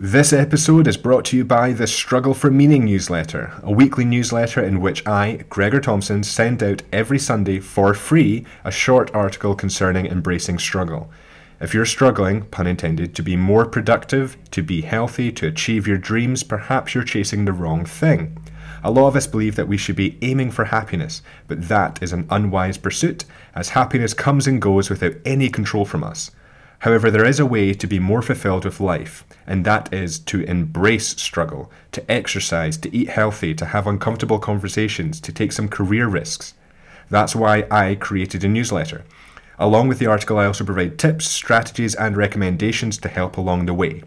This episode is brought to you by the Struggle for Meaning newsletter, a weekly newsletter in which I, Gregor Thomson, send out every Sunday for free a short article concerning embracing struggle. If you're struggling, pun intended, to be more productive, to be healthy, to achieve your dreams, perhaps you're chasing the wrong thing. A lot of us believe that we should be aiming for happiness, but that is an unwise pursuit, as happiness comes and goes without any control from us. However, there is a way to be more fulfilled with life, and that is to embrace struggle, to exercise, to eat healthy, to have uncomfortable conversations, to take some career risks. That's why I created a newsletter. Along with the article, I also provide tips, strategies, and recommendations to help along the way.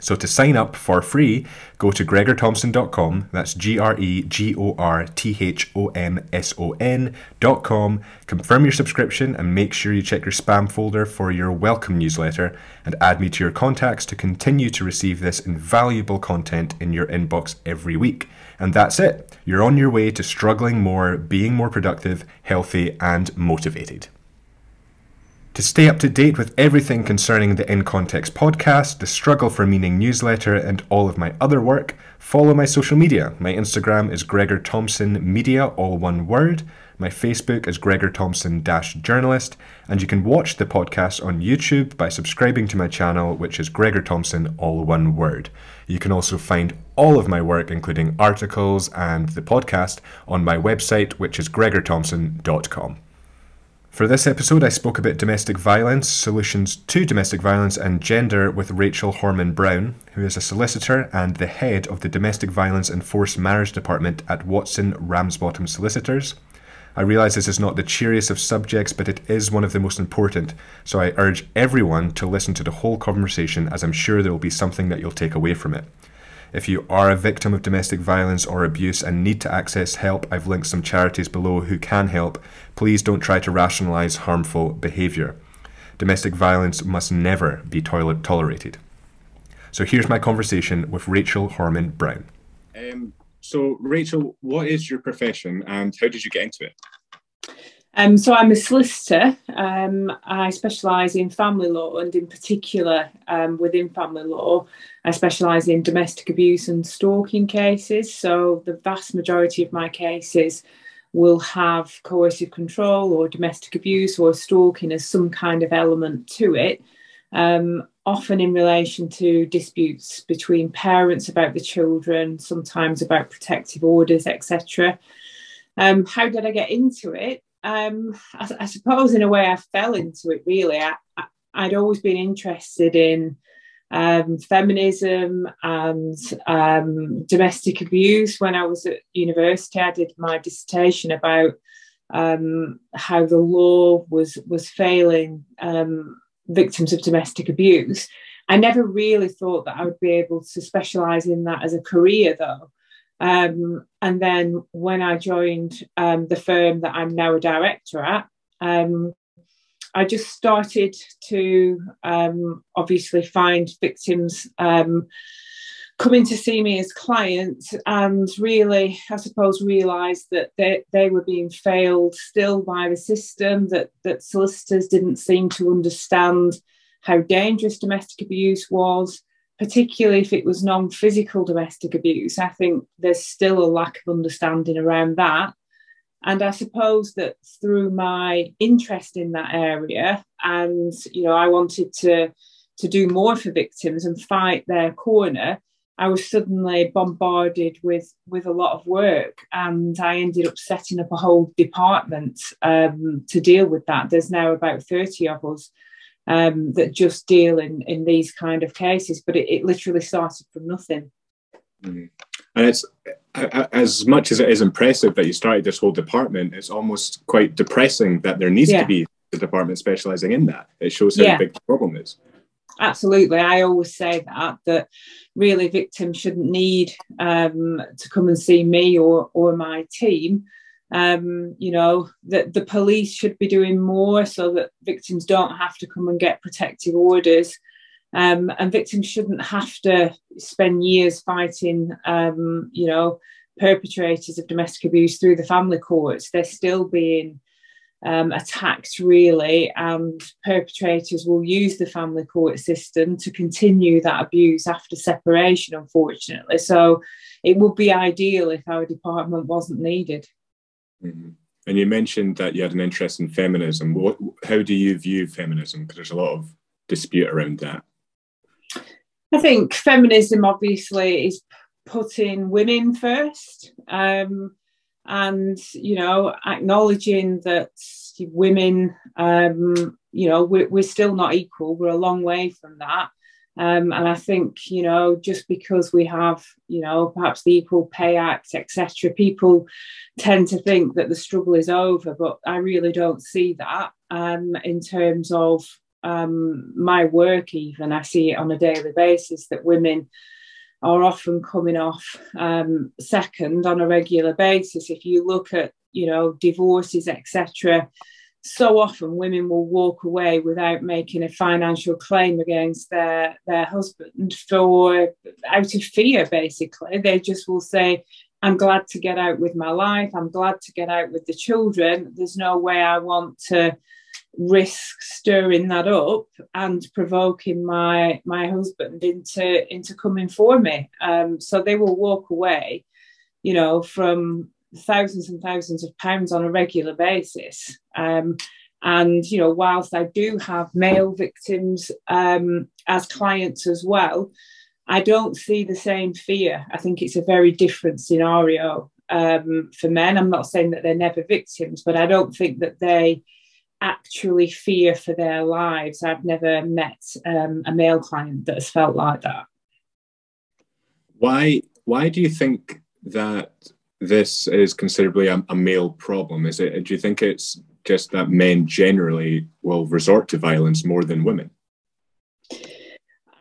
So to sign up for free, go to gregorthomson.com, that's GREGORTHOMSON.com, confirm your subscription and make sure you check your spam folder for your welcome newsletter, and add me to your contacts to continue to receive this invaluable content in your inbox every week. And that's it. You're on your way to struggling more, being more productive, healthy, and motivated. To stay up to date with everything concerning the In Context podcast, the Struggle for Meaning newsletter, and all of my other work, follow my social media. My Instagram is Gregor Thomson Media, all one word. My Facebook is Gregor Thomson-Journalist. And you can watch the podcast on YouTube by subscribing to my channel, which is Gregor Thomson, all one word. You can also find all of my work, including articles and the podcast, on my website, which is gregorthomson.com. For this episode, I spoke about domestic violence, solutions to domestic violence and gender with Rachel Horman-Brown, who is a solicitor and the head of the Domestic Violence and Forced Marriage Department at Watson Ramsbottom Solicitors. I realise this is not the cheeriest of subjects, but it is one of the most important, so I urge everyone to listen to the whole conversation, as I'm sure there will be something that you'll take away from it. If you are a victim of domestic violence or abuse and need to access help, I've linked some charities below who can help. Please don't try to rationalise harmful behaviour. Domestic violence must never be tolerated. So here's my conversation with Rachel Horman-Brown. So Rachel, what is your profession and how did you get into it? So I'm a solicitor. I specialise in family law, and in particular within family law, I specialise in domestic abuse and stalking cases. So the vast majority of my cases will have coercive control or domestic abuse or stalking as some kind of element to it, often in relation to disputes between parents about the children, sometimes about protective orders, etc. How did I get into it? I suppose in a way I fell into it, really. I'd always been interested in feminism and domestic abuse. When I was at university, I did my dissertation about how the law was failing victims of domestic abuse. I never really thought that I would be able to specialise in that as a career, though. And then when I joined the firm that I'm now a director at, I just started to obviously find victims coming to see me as clients, and really, I suppose, realised that they were being failed still by the system, that solicitors didn't seem to understand how dangerous domestic abuse was, particularly if it was non-physical domestic abuse. I think there's still a lack of understanding around that. And I suppose that through my interest in that area, and, you know, I wanted to do more for victims and fight their corner, I was suddenly bombarded with a lot of work, and I ended up setting up a whole department to deal with that. There's now about 30 of us that just deal in these kind of cases, but it literally started from nothing. Mm. And it's, as much as it is impressive that you started this whole department, it's almost quite depressing that there needs to be a department specialising in that. It shows how big the problem is. Absolutely. I always say that really victims shouldn't need to come and see me or my team. You know, that the police should be doing more so that victims don't have to come and get protective orders, and victims shouldn't have to spend years fighting, you know, perpetrators of domestic abuse through the family courts. They're still being attacks, really, and perpetrators will use the family court system to continue that abuse after separation, unfortunately. So it would be ideal if our department wasn't needed. Mm-hmm. And you mentioned that you had an interest in feminism. How do you view feminism? Because there's a lot of dispute around that. I think feminism obviously is putting women first, and, you know, acknowledging that women, you know, we're still not equal. We're a long way from that. And I think, you know, just because we have, you know, perhaps the Equal Pay Act, etc., people tend to think that the struggle is over, but I really don't see that in terms of my work even. I see it on a daily basis that women are often coming off second on a regular basis. If you look at, you know, divorces, etc., so often women will walk away without making a financial claim against their husband for, out of fear, basically. They just will say, I'm glad to get out with my life. I'm glad to get out with the children. There's no way I want to risk stirring that up and provoking my husband into coming for me. So they will walk away, you know, from thousands and thousands of pounds on a regular basis. And, you know, whilst I do have male victims as clients as well, I don't see the same fear. I think it's a very different scenario for men. I'm not saying that they're never victims, but I don't think that they actually fear for their lives. I've never met a male client that has felt like that. Why do you think that this is considerably a male problem? Is it? Do you think it's just that men generally will resort to violence more than women?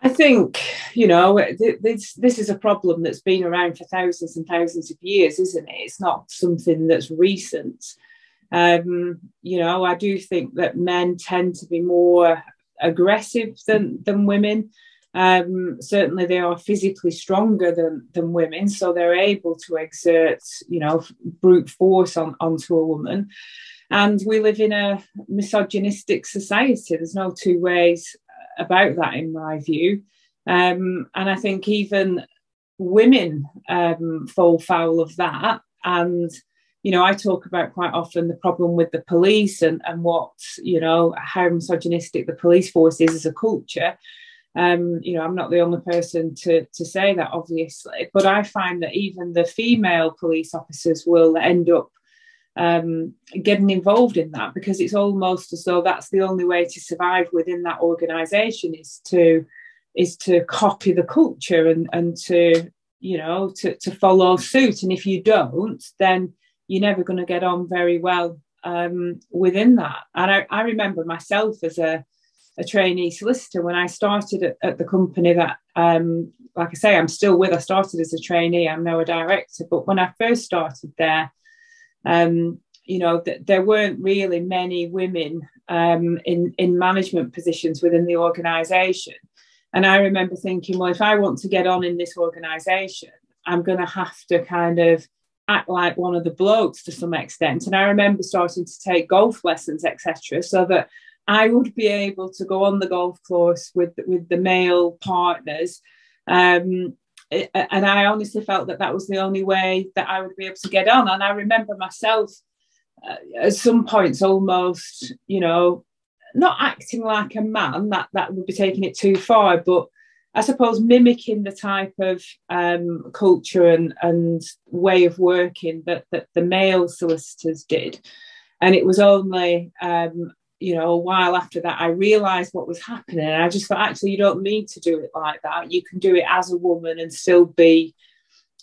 I think, you know, this is a problem that's been around for thousands and thousands of years, isn't it? It's not something that's recent. You know, I do think that men tend to be more aggressive than women. Certainly they are physically stronger than women, so they're able to exert, you know, brute force onto a woman. And we live in a misogynistic society. There's no two ways about that, in my view. And I think even women fall foul of that. And, you know, I talk about quite often the problem with the police and what, you know, how misogynistic the police force is as a culture. You know, I'm not the only person to say that, obviously, but I find that even the female police officers will end up getting involved in that, because it's almost as though that's the only way to survive within that organisation is to copy the culture and to, you know, to follow suit. And if you don't, then you're never going to get on very well within that. And I remember myself as a trainee solicitor when I started at the company that, like I say, I'm still with. I started as a trainee. I'm now a director. But when I first started there, you know, there weren't really many women in management positions within the organisation. And I remember thinking, well, if I want to get on in this organisation, I'm going to have to kind of act like one of the blokes to some extent. And I remember starting to take golf lessons, etc., so that I would be able to go on the golf course with the male partners. And I honestly felt that was the only way that I would be able to get on. And I remember myself at some points almost, you know, not acting like a man, that would be taking it too far, but I suppose mimicking the type of culture and way of working that the male solicitors did. And it was only you know, a while after that, I realised what was happening. I just thought, actually, you don't need to do it like that. You can do it as a woman and still be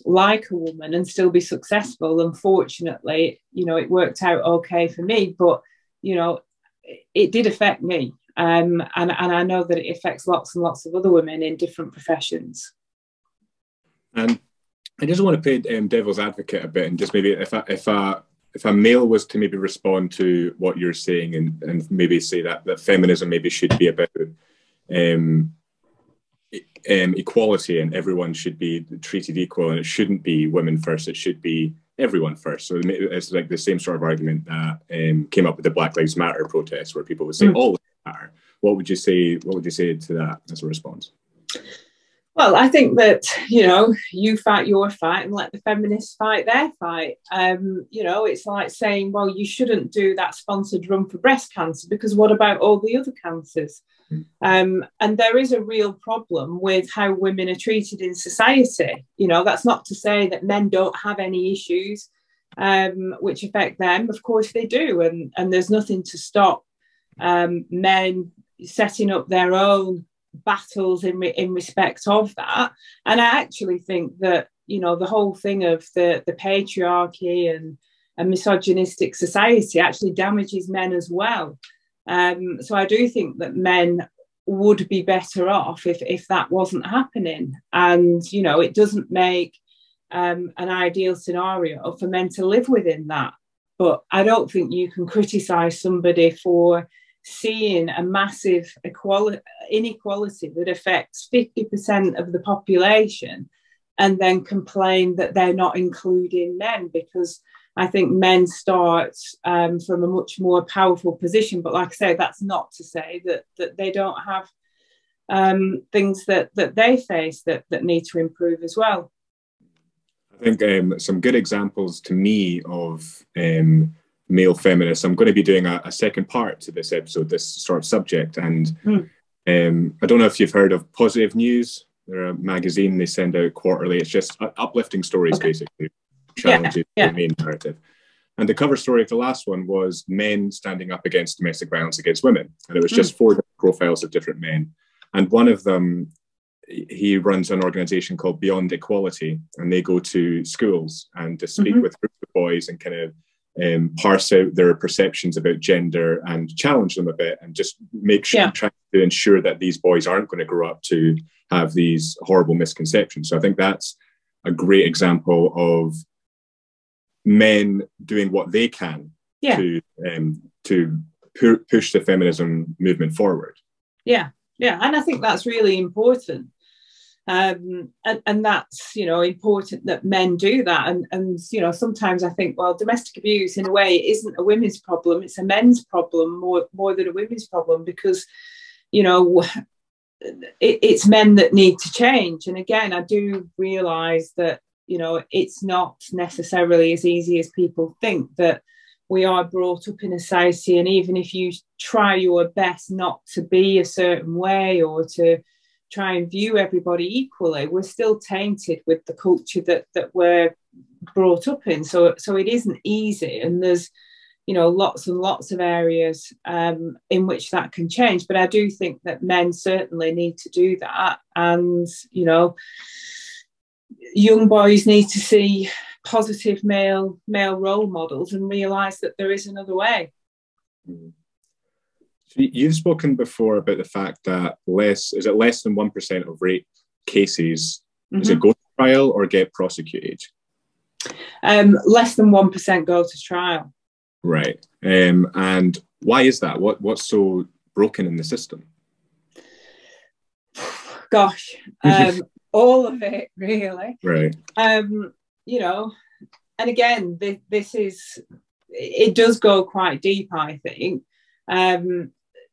like a woman and still be successful. Unfortunately, you know, it worked out okay for me, but, you know, it did affect me. And I know that it affects lots and lots of other women in different professions. And I just want to play devil's advocate a bit, and just maybe if a male was to maybe respond to what you're saying and maybe say that feminism maybe should be about equality and everyone should be treated equal and it shouldn't be women first, it should be everyone first. So it's like the same sort of argument that came up with the Black Lives Matter protests, where people would say all lives matter. What would you say? What would you say to that as a response? Well, I think that, you know, you fight your fight and let the feminists fight their fight. You know, it's like saying, well, you shouldn't do that sponsored run for breast cancer because what about all the other cancers? And there is a real problem with how women are treated in society. You know, that's not to say that men don't have any issues which affect them. Of course they do. And there's nothing to stop men setting up their own battles in respect of that. And I actually think that, you know, the whole thing of the patriarchy and a misogynistic society actually damages men as well. So I do think that men would be better off if that wasn't happening. And, you know, it doesn't make an ideal scenario for men to live within that. But I don't think you can criticise somebody for seeing a massive inequality that affects 50% of the population and then complain that they're not including men, because I think men start from a much more powerful position. But like I say, that's not to say that they don't have things that they face that need to improve as well. I think some good examples to me of male feminists. I'm going to be doing a second part to this episode, this sort of subject. And I don't know if you've heard of Positive News. They're a magazine they send out quarterly. It's just uplifting stories, basically. Challenges the main narrative. And the cover story of the last one was men standing up against domestic violence against women. And it was just four different profiles of different men. And one of them, he runs an organization called Beyond Equality. And they go to schools and to speak with groups of boys and kind of parse out their perceptions about gender and challenge them a bit, and just make sure trying to ensure that these boys aren't going to grow up to have these horrible misconceptions. So I think that's a great example of men doing what they can to push the feminism movement forward. Yeah, and I think that's really important. And that's, you know, important that men do that. And, you know, sometimes I think, well, domestic abuse in a way isn't a women's problem. It's a men's problem more than a women's problem, because, you know, it's men that need to change. And again, I do realise that, you know, it's not necessarily as easy as people think, that we are brought up in a society. And even if you try your best not to be a certain way or to try and view everybody equally, we're still tainted with the culture that we're brought up in. So it isn't easy. And there's, you know, lots and lots of areas in which that can change. But I do think that men certainly need to do that. And, you know, young boys need to see positive male role models and realise that there is another way. So you've spoken before about the fact that less than 1% of rape cases, does it go to trial or get prosecuted? Less than 1% go to trial. Right. And why is that? What's so broken in the system? Gosh, all of it, really. Right. You know, and again, it does go quite deep, I think.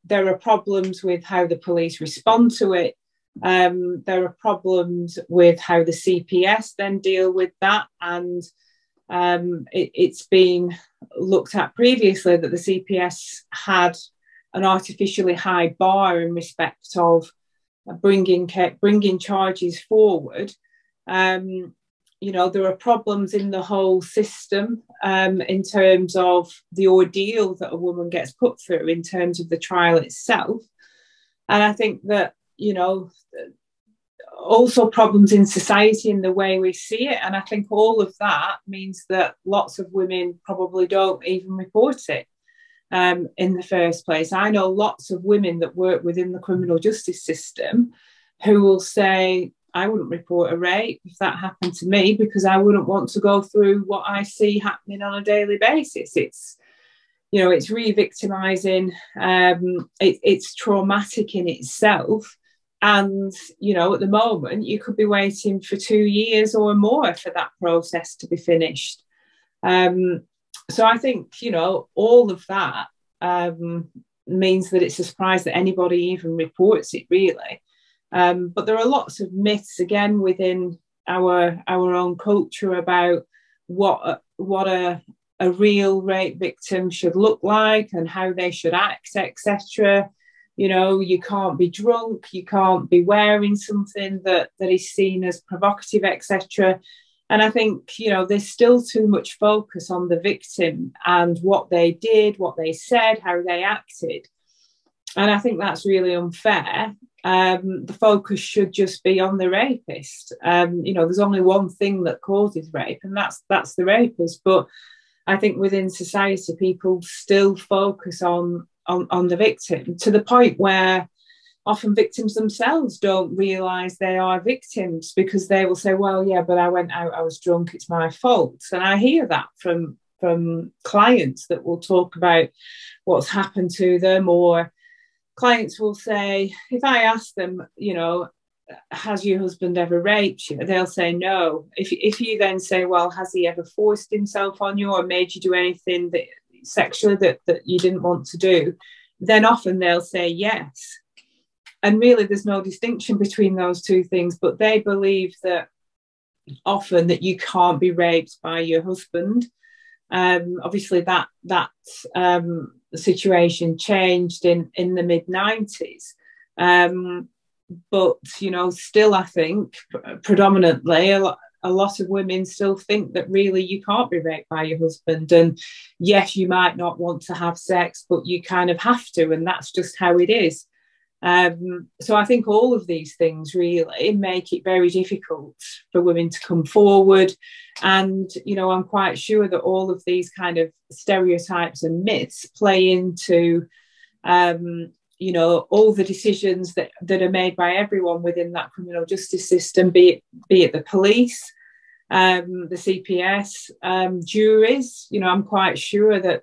There are problems with how the police respond to it. There are problems with how the CPS then deal with that. And it's been looked at previously that the CPS had an artificially high bar in respect of bringing charges forward. You know, there are problems in the whole system in terms of the ordeal that a woman gets put through in terms of the trial itself. And I think that, you know, also problems in society in the way we see it. And I think all of that means that lots of women probably don't even report it in the first place. I know lots of women that work within the criminal justice system who will say, I wouldn't report a rape if that happened to me, because I wouldn't want to go through what I see happening on a daily basis. It's, you know, it's re-victimising. It's traumatic in itself. And, you know, at the moment, you could be waiting for 2 years or more for that process to be finished. So I think, you know, all of that means that it's a surprise that anybody even reports it, really. But there are lots of myths, again, within our own culture about what a real rape victim should look like and how they should act, etc. You know, you can't be drunk, you can't be wearing something that is seen as provocative, etc. And I think, you know, there's still too much focus on the victim and what they did, what they said, how they acted. And I think that's really unfair. The focus should just be on the rapist. You know, there's only one thing that causes rape, and that's the rapist. But I think within society, people still focus on the victim, to the point where often victims themselves don't realise they are victims, because they will say, well, yeah, but I went out, I was drunk, it's my fault. And I hear that from clients that will talk about what's happened to them, or clients will say, if I ask them, you know, has your husband ever raped you? They'll say no. If you then say, well, has he ever forced himself on you or made you do anything that sexually that you didn't want to do? Then often they'll say yes. And really there's no distinction between those two things, but they believe that often that you can't be raped by your husband. Obviously that situation changed in the mid-90s. But, you know, still, I think predominantly a lot of women still think that really you can't be raped by your husband. And yes, you might not want to have sex, but you kind of have to. And that's just how it is. So I think all of these things really make it very difficult for women to come forward. And, you know, I'm quite sure that all of these kind of stereotypes and myths play into, you know, all the decisions that are made by everyone within that criminal justice system, be it the police, the CPS, juries. You know, I'm quite sure that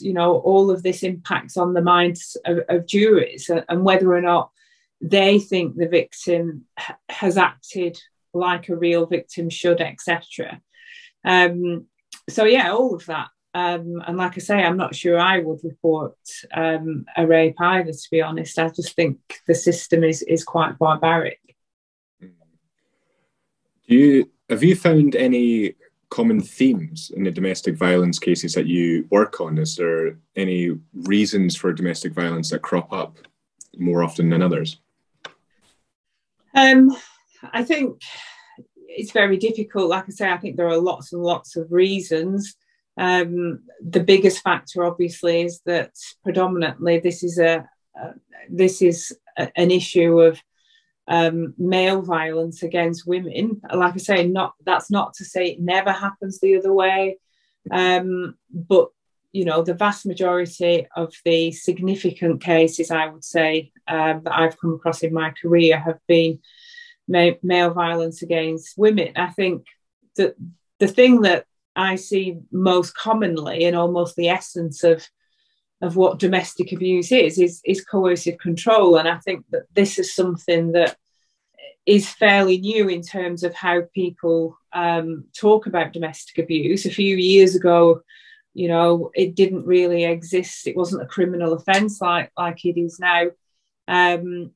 you know, all of this impacts on the minds of juries and whether or not they think the victim has acted like a real victim should, etc. So yeah, all of that. And like I say, I'm not sure I would report a rape either, to be honest. I just think the system is quite barbaric. Have you found any common themes in the domestic violence cases that you work on? Is there any reasons for domestic violence that crop up more often than others? I think it's very difficult. Like I say, I think there are lots and lots of reasons. The biggest factor, obviously, is that predominantly this is an issue of male violence against women. Like I say, that's not to say it never happens the other way, but you know, the vast majority of the significant cases, I would say, that I've come across in my career have been male violence against women. I think that the thing that I see most commonly, and almost the essence of what domestic abuse is coercive control. And I think that this is something that is fairly new in terms of how people talk about domestic abuse. A few years ago, you know, it didn't really exist. It wasn't a criminal offence like it is now. And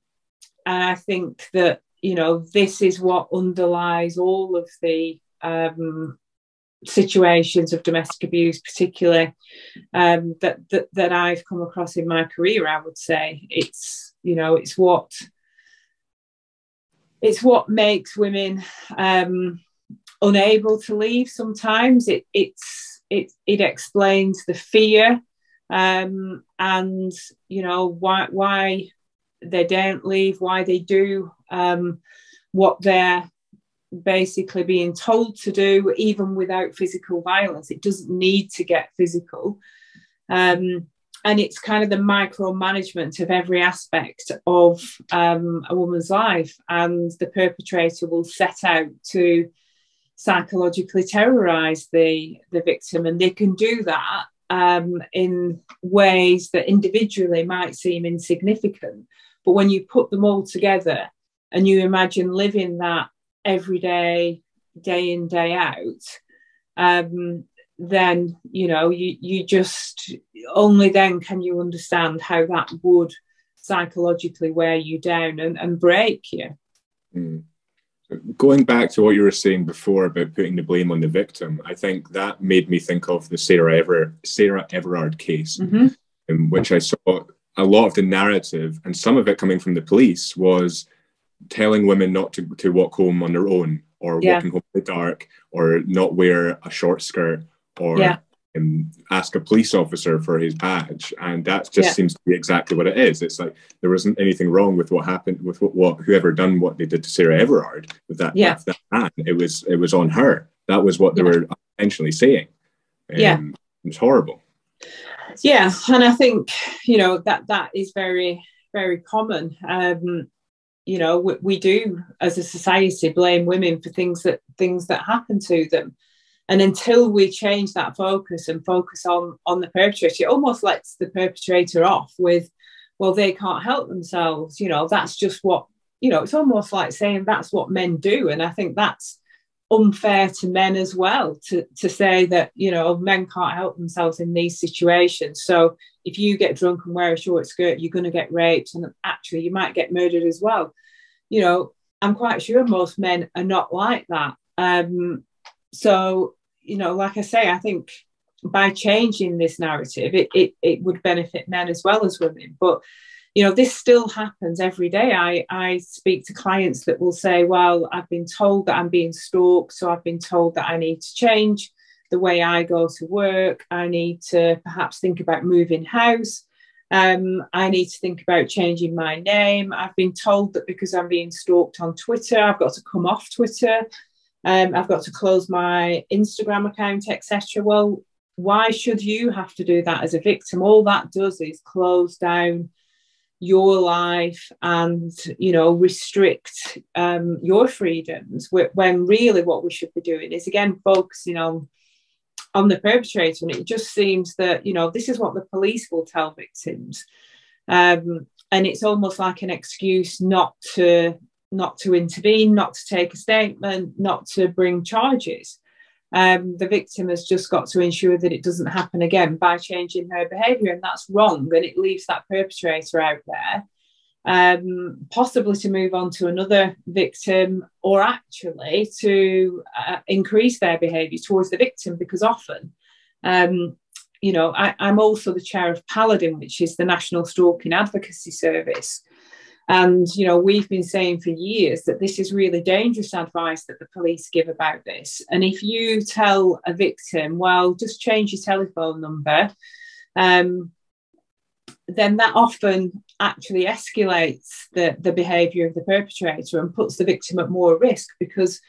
I think that, you know, this is what underlies all of the situations of domestic abuse, particularly that I've come across in my career. I would say it's what makes women unable to leave. Sometimes it explains the fear, and you know, why they don't leave, why they do what they're basically being told to do, even without physical violence. It doesn't need to get physical, and it's kind of the micromanagement of every aspect of a woman's life, and the perpetrator will set out to psychologically terrorize the victim, and they can do that in ways that individually might seem insignificant, but when you put them all together and you imagine living that every day in, day out, then, you know, you just, only then can you understand how that would psychologically wear you down and break you. Mm. Going back to what you were saying before about putting the blame on the victim, I think that made me think of the Sarah Everard case, mm-hmm. in which I saw a lot of the narrative, and some of it coming from the police, was telling women not to walk home on their own, or walking home in the dark, or not wear a short skirt, or ask a police officer for his badge. And that just seems to be exactly what it is. It's like there wasn't anything wrong with what happened, with what whoever done what they did to Sarah Everard with that man. It was on her. That was what they were intentionally saying. It was horrible. Yeah, and I think, you know, that is very, very common. You know, we do as a society blame women for things that happen to them. And until we change that focus and focus on the perpetrator, it almost lets the perpetrator off with, well, they can't help themselves. You know, that's just what, you know, it's almost like saying that's what men do. And I think that's unfair to men as well, to say that, you know, men can't help themselves in these situations. So if you get drunk and wear a short skirt, you're going to get raped, and actually you might get murdered as well. You know, I'm quite sure most men are not like that. So, you know, like I say, I think by changing this narrative, it would benefit men as well as women. But, you know, this still happens every day. I speak to clients that will say, well, I've been told that I'm being stalked, so I've been told that I need to change the way I go to work. I need to perhaps think about moving house. I need to think about changing my name. I've been told that because I'm being stalked on Twitter, I've got to come off Twitter. I've got to close my Instagram account, etc. Well, why should you have to do that as a victim? All that does is close down your life and, you know, restrict your freedoms, when really what we should be doing is, again, focusing on the perpetrator. And it just seems that, you know, this is what the police will tell victims. And it's almost like an excuse not to intervene, not to take a statement, not to bring charges. The victim has just got to ensure that it doesn't happen again by changing her behaviour, and that's wrong. And it leaves that perpetrator out there, possibly to move on to another victim, or actually to increase their behaviour towards the victim, because often, you know, I'm also the chair of Paladin, which is the National Stalking Advocacy Service. And, you know, we've been saying for years that this is really dangerous advice that the police give about this. And if you tell a victim, well, just change your telephone number, then that often actually escalates the behaviour of the perpetrator and puts the victim at more risk. Because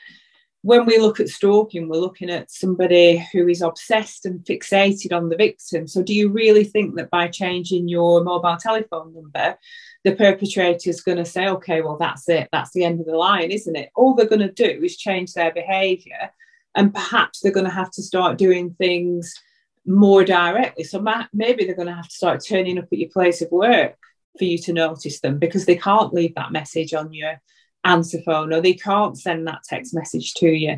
when we look at stalking, we're looking at somebody who is obsessed and fixated on the victim. So do you really think that by changing your mobile telephone number, the perpetrator is going to say, OK, well, that's it. That's the end of the line, isn't it? All they're going to do is change their behaviour, and perhaps they're going to have to start doing things more directly. So maybe they're going to have to start turning up at your place of work for you to notice them, because they can't leave that message on your answer phone, or they can't send that text message to you.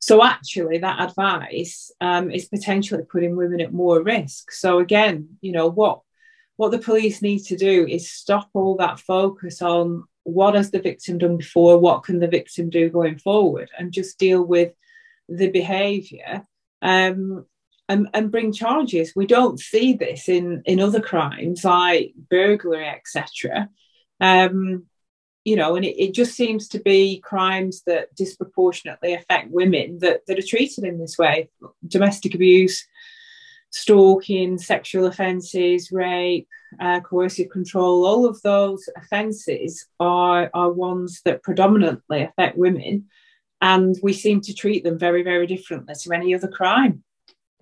So actually that advice is potentially putting women at more risk. So again, you know, what the police need to do is stop all that focus on what has the victim done before, what can the victim do going forward, and just deal with the behaviour and bring charges. We don't see this in other crimes like burglary, etc. You know, and it just seems to be crimes that disproportionately affect women that are treated in this way. Domestic abuse, stalking, sexual offences, rape, coercive control, all of those offences are ones that predominantly affect women. And we seem to treat them very, very differently to any other crime.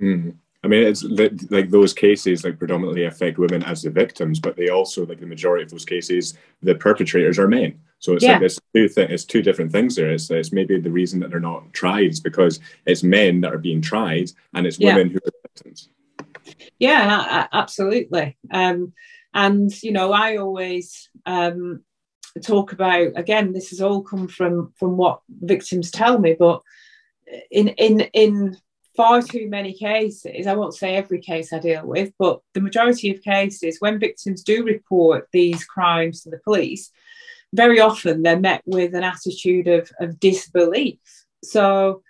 Mm-hmm. I mean, it's like those cases like predominantly affect women as the victims, but they also, like the majority of those cases, the perpetrators are men. So it's like this two thing. It's two different things there. It's maybe the reason that they're not tried is because it's men that are being tried, and it's women who are victims. Yeah, absolutely. And you know, I always talk about, again, this has all come from what victims tell me, but in far too many cases, I won't say every case I deal with, but the majority of cases, when victims do report these crimes to the police, very often they're met with an attitude of disbelief. So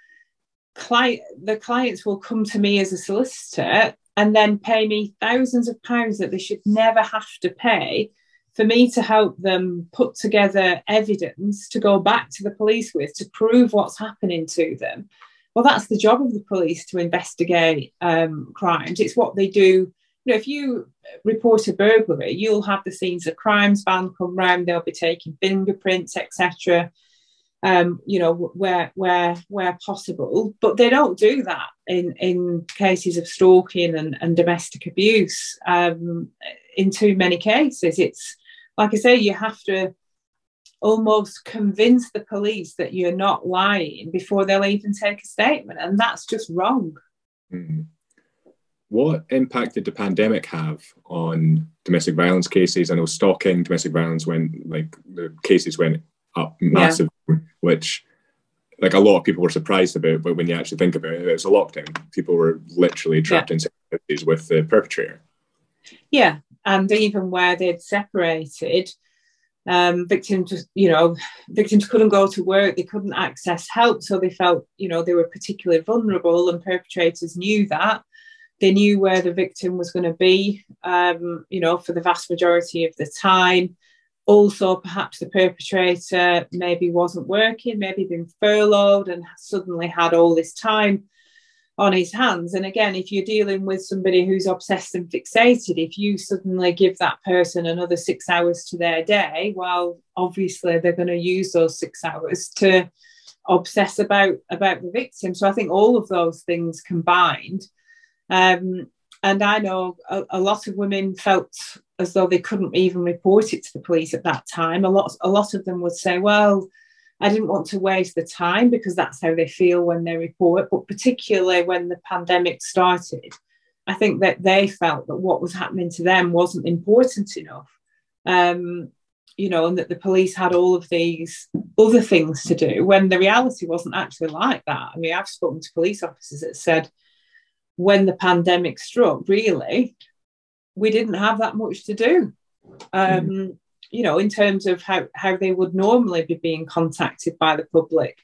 the clients will come to me as a solicitor and then pay me thousands of pounds that they should never have to pay for me to help them put together evidence to go back to the police with to prove what's happening to them. Well, that's the job of the police, to investigate crimes. It's what they do. You know, if you report a burglary, you'll have the scenes of crimes band come round. They'll be taking fingerprints, etc. You know, where possible, but they don't do that in cases of stalking and domestic abuse. In too many cases, it's like I say, you have to almost convince the police that you're not lying before they'll even take a statement, and that's just wrong. Mm-hmm. What impact did the pandemic have on domestic violence cases? I know stalking, domestic violence went, like, the cases went up massively, yeah, which, like, a lot of people were surprised about, but when you actually think about it, it was a lockdown. People were literally trapped, yeah, in securities with the perpetrator. Yeah, and even where they'd separated, victims, you know, victims couldn't go to work, they couldn't access help, so they felt, you know, they were particularly vulnerable, and perpetrators knew that. They knew where the victim was going to be, you know, for the vast majority of the time. Also, perhaps the perpetrator maybe wasn't working, maybe been furloughed and suddenly had all this time on his hands. And again, if you're dealing with somebody who's obsessed and fixated, if you suddenly give that person another 6 hours to their day, well, obviously they're going to use those 6 hours to obsess about the victim. So I think all of those things combined. And I know a lot of women felt as though they couldn't even report it to the police at that time. A lot of them would say, well, I didn't want to waste the time, because that's how they feel when they report. But particularly when the pandemic started, I think that they felt that what was happening to them wasn't important enough, you know, and that the police had all of these other things to do, when the reality wasn't actually like that. I mean, I've spoken to police officers that said, when the pandemic struck, really, we didn't have that much to do, you know, in terms of how they would normally be being contacted by the public.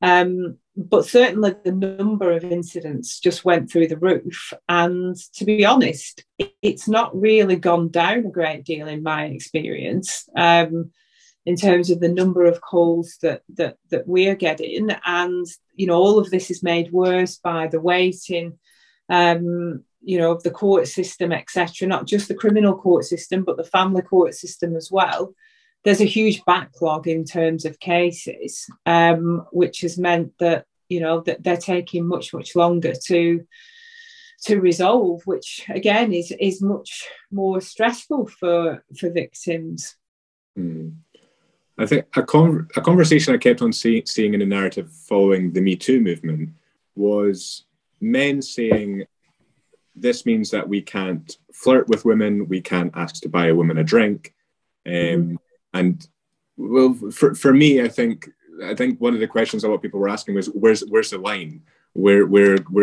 But certainly the number of incidents just went through the roof. And to be honest, it's not really gone down a great deal in my experience, in terms of the number of calls that we are getting. And, you know, all of this is made worse by the waiting, you know, of the court system, etc. Not just the criminal court system, but the family court system as well. There's a huge backlog in terms of cases, which has meant that, you know, that they're taking much, much longer to resolve, which again is much more stressful for victims. Mm. I think a conversation I kept on seeing in the narrative following the Me Too movement was men saying, this means that we can't flirt with women, we can't ask to buy a woman a drink. And, well, for me, I think one of the questions a lot of people were asking was, where's the line? Where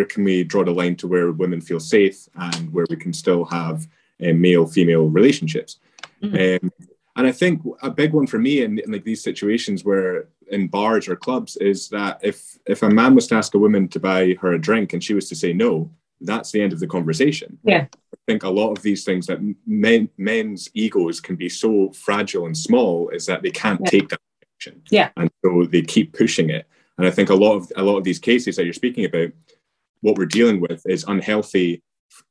can we draw the line to where women feel safe and where we can still have male-female relationships? Mm. And I think a big one for me in like these situations where in bars or clubs is that if a man was to ask a woman to buy her a drink and she was to say no, that's the end of the conversation. Yeah. I think a lot of these things that men's egos can be so fragile and small is that they can't, yeah, take that action. Yeah. And so they keep pushing it. And I think a lot of these cases that you're speaking about, what we're dealing with is unhealthy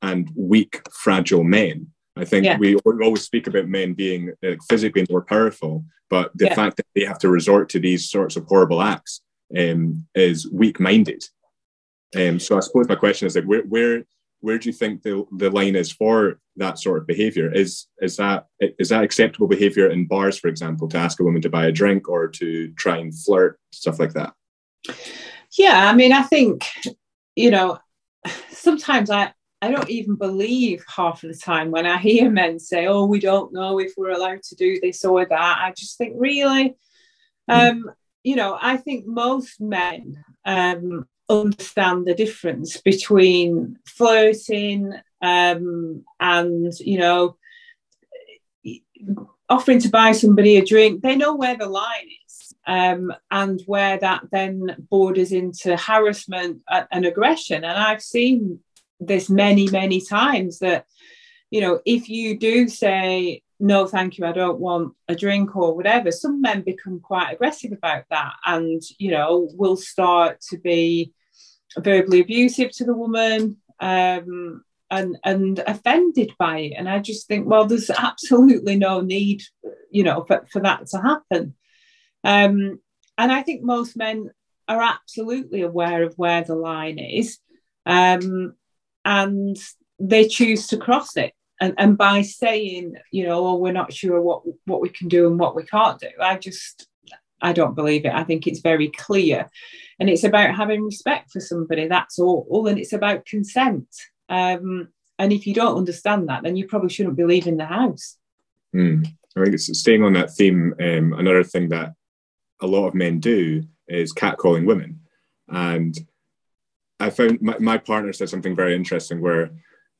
and weak, fragile men. I think, yeah, we always speak about men being physically more powerful, but the, yeah, fact that they have to resort to these sorts of horrible acts is weak-minded. So I suppose my question is, like, where do you think the line is for that sort of behaviour? Is that acceptable behaviour in bars, for example, to ask a woman to buy a drink or to try and flirt, stuff like that? Yeah, I mean, I think, you know, sometimes I don't even believe half of the time when I hear men say, oh, we don't know if we're allowed to do this or that. I just think, really? You know, I think most men understand the difference between flirting and, you know, offering to buy somebody a drink. They know where the line is, and where that then borders into harassment and aggression. And I've seen this many, many times that, you know, if you do say, no, thank you, I don't want a drink or whatever, some men become quite aggressive about that and, you know, will start to be verbally abusive to the woman, and offended by it. And I just think, well, there's absolutely no need, you know, for that to happen. And I think most men are absolutely aware of where the line is, and they choose to cross it. And by saying, you know, oh, we're not sure what we can do and what we can't do, I don't believe it. I think it's very clear. And it's about having respect for somebody, that's all. And it's about consent. And if you don't understand that, then you probably shouldn't be leaving the house. I think it's staying on that theme. Another thing that a lot of men do is catcalling women. And I found my partner said something very interesting where,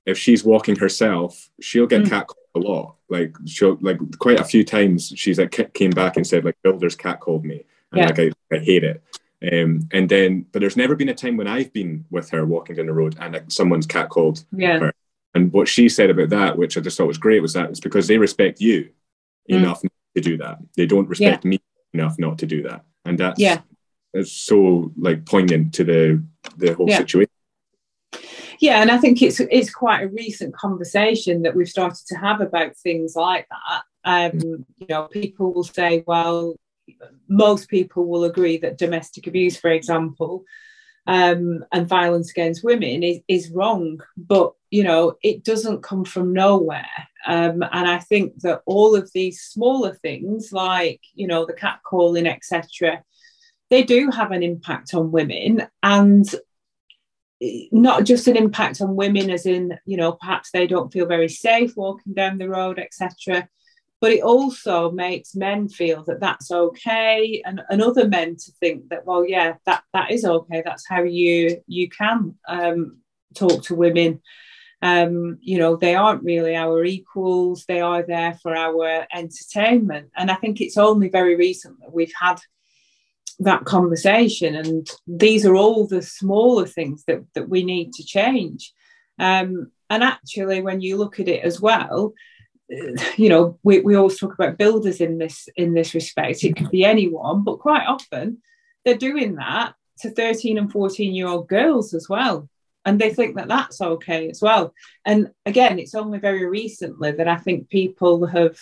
if she's walking herself, she'll get catcalled a lot. Like she'll quite a few times. She's like came back and said like, "Builders catcalled me," and I hate it. And then, but there's never been a time when I've been with her walking down the road and someone's catcalled her. And what she said about that, which I just thought was great, was that it's because they respect you enough not to do that. They don't respect me enough not to do that. And that's so like poignant to the whole situation. Yeah, and I think it's quite a recent conversation that we've started to have about things like that. You know, people will say, well, most people will agree that domestic abuse, for example, and violence against women is wrong. But, you know, it doesn't come from nowhere. And I think that all of these smaller things like, you know, the catcalling, etc., they do have an impact on women, and not just an impact on women as in, you know, perhaps they don't feel very safe walking down the road, etc. But it also makes men feel that that's okay, and other men to think that, well, yeah, that is okay. That's how you can talk to women. You know, they aren't really our equals. They are there for our entertainment. And I think it's only very recent that we've had that conversation, and these are all the smaller things that we need to change. And actually, when you look at it as well, you know, we always talk about builders in this respect. It could be anyone, but quite often they're doing that to 13 and 14-year-old girls as well, and they think that that's okay as well. And again, it's only very recently that I think people have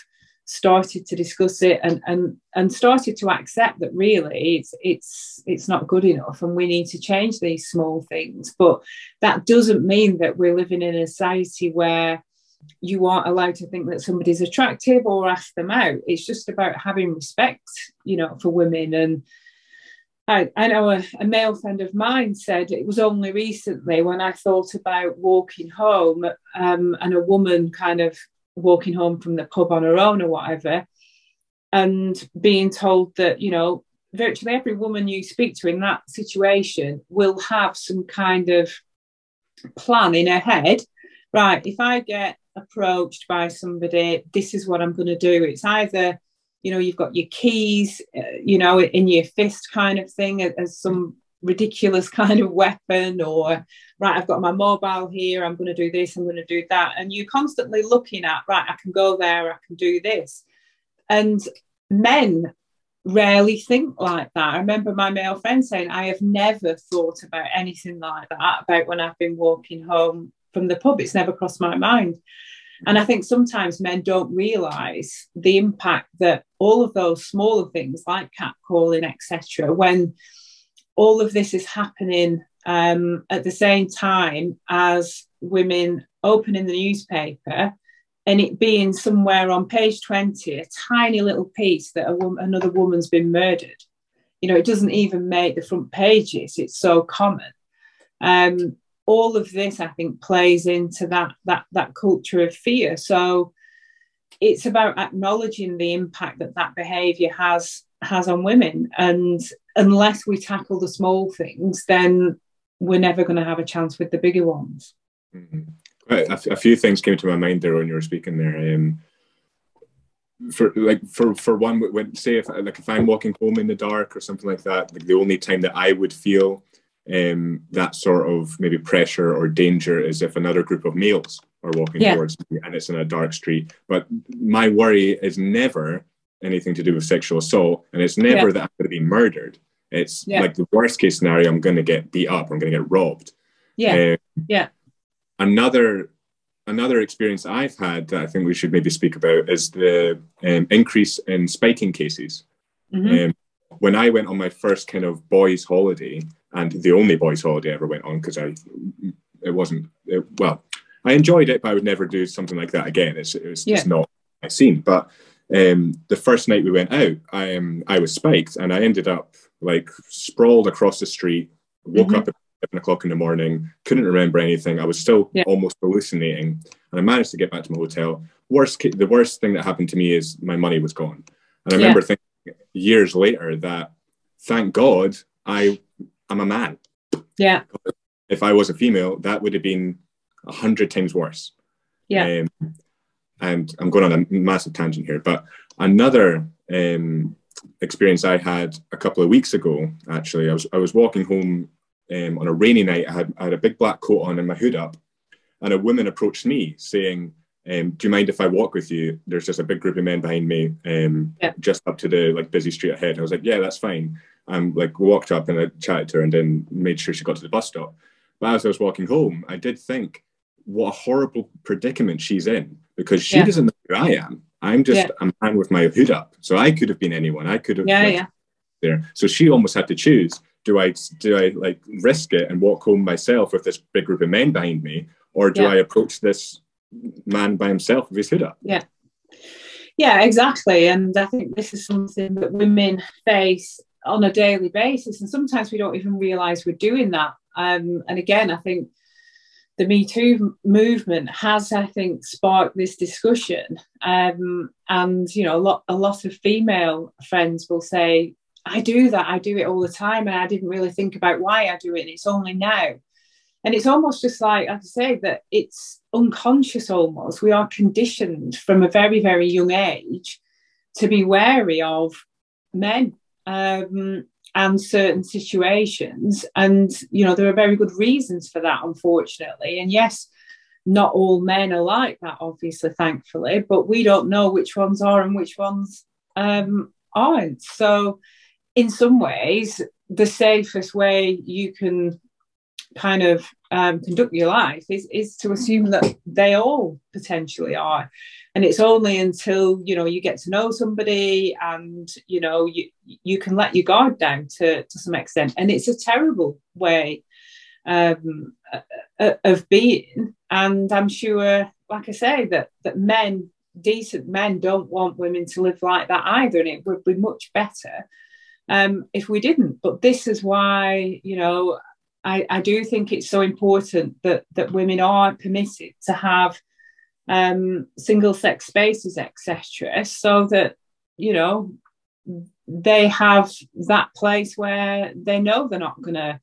started to discuss it and started to accept that really it's not good enough, and we need to change these small things. But that doesn't mean that we're living in a society where you aren't allowed to think that somebody's attractive or ask them out. It's just about having respect, you know, for women. And I know a male friend of mine said it was only recently when I thought about walking home, and a woman kind of walking home from the pub on her own or whatever, and being told that, you know, virtually every woman you speak to in that situation will have some kind of plan in her head. Right, if I get approached by somebody, this is what I'm going to do. It's either, you know, you've got your keys, you know, in your fist kind of thing as some ridiculous kind of weapon, or right, I've got my mobile here, I'm going to do this, I'm going to do that. And you're constantly looking at, right, I can go there, I can do this. And men rarely think like that. I remember my male friend saying, I have never thought about anything like that, about when I've been walking home from the pub. It's never crossed my mind. And I think sometimes men don't realise the impact that all of those smaller things like catcalling, etc., when all of this is happening at the same time as women opening the newspaper and it being somewhere on page 20, a tiny little piece that another woman's been murdered. You know, it doesn't even make the front pages. It's so common. All of this, I think, plays into that culture of fear. So it's about acknowledging the impact that behaviour has on women. And unless we tackle the small things, then we're never going to have a chance with the bigger ones. Mm-hmm. A few things came to my mind there when you were speaking there. For one, when say if I'm walking home in the dark or something like that, like the only time that I would feel that sort of maybe pressure or danger is if another group of males are walking towards me and it's in a dark street. But my worry is never anything to do with sexual assault, and it's never that I'm going to be murdered. It's like the worst case scenario, I'm going to get beat up, I'm going to get robbed. Another experience I've had that I think we should maybe speak about is the increase in spiking cases. Mm-hmm. When I went on my first kind of boys' holiday, and the only boys' holiday I ever went on, because I enjoyed it, but I would never do something like that again. It's just not my scene. But the first night we went out, I was spiked, and I ended up like sprawled across the street. Woke up at 7 o'clock in the morning, couldn't remember anything. I was still almost hallucinating, and I managed to get back to my hotel. The worst thing that happened to me is my money was gone. And I remember thinking years later that, thank God, I'm a man. Yeah. If I was a female, that would have been 100 times worse. Yeah. And I'm going on a massive tangent here, but another experience I had a couple of weeks ago, actually, I was walking home on a rainy night. I had a big black coat on and my hood up, and a woman approached me saying, do you mind if I walk with you? There's just a big group of men behind me, just up to the like busy street ahead. I was like, yeah, that's fine. I walked up and I chatted to her, and then made sure she got to the bus stop. But as I was walking home, I did think, what a horrible predicament she's in, because she doesn't know who I am. I'm just a man with my hood up. So I could have been anyone. I could have there. So she almost had to choose, do I like risk it and walk home myself with this big group of men behind me, or do I approach this man by himself with his hood up? Yeah. Yeah, exactly. And I think this is something that women face on a daily basis, and sometimes we don't even realise we're doing that. And again, I think the Me Too movement has, I think, sparked this discussion. And, you know, a lot of female friends will say, I do that, I do it all the time, and I didn't really think about why I do it, and it's only now. And it's almost just like, I have to say, that it's unconscious almost. We are conditioned from a very, very young age to be wary of men and certain situations. And, you know, there are very good reasons for that, unfortunately. And yes, not all men are like that, obviously, thankfully, but we don't know which ones are and which ones aren't. So in some ways, the safest way you can kind of conduct your life is to assume that they all potentially are. And it's only until, you know, you get to know somebody and, you know, you can let your guard down to some extent. And it's a terrible way of being. And I'm sure, like I say, that men, decent men, don't want women to live like that either. And it would be much better if we didn't. But this is why, you know, I do think it's so important that women are permitted to have single-sex spaces, etc., so that, you know, they have that place where they know they're not going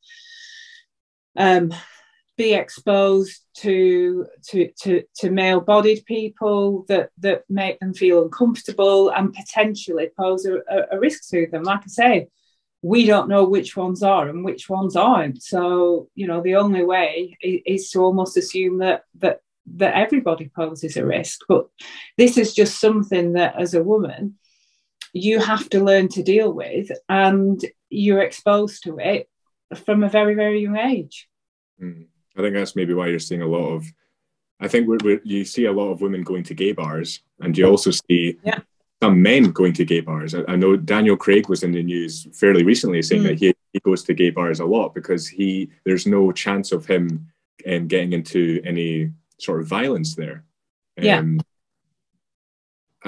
to be exposed to male-bodied people that make them feel uncomfortable and potentially pose a risk to them. Like I say, we don't know which ones are and which ones aren't. So, you know, the only way is to almost assume that everybody poses a risk. But this is just something that, as a woman, you have to learn to deal with, and you're exposed to it from a very, very young age. Mm. I think that's maybe why you're seeing a lot of, I think you see a lot of women going to gay bars, and you also see... Yeah. Some men going to gay bars. I know Daniel Craig was in the news fairly recently saying that he goes to gay bars a lot because there's no chance of him getting into any sort of violence there. I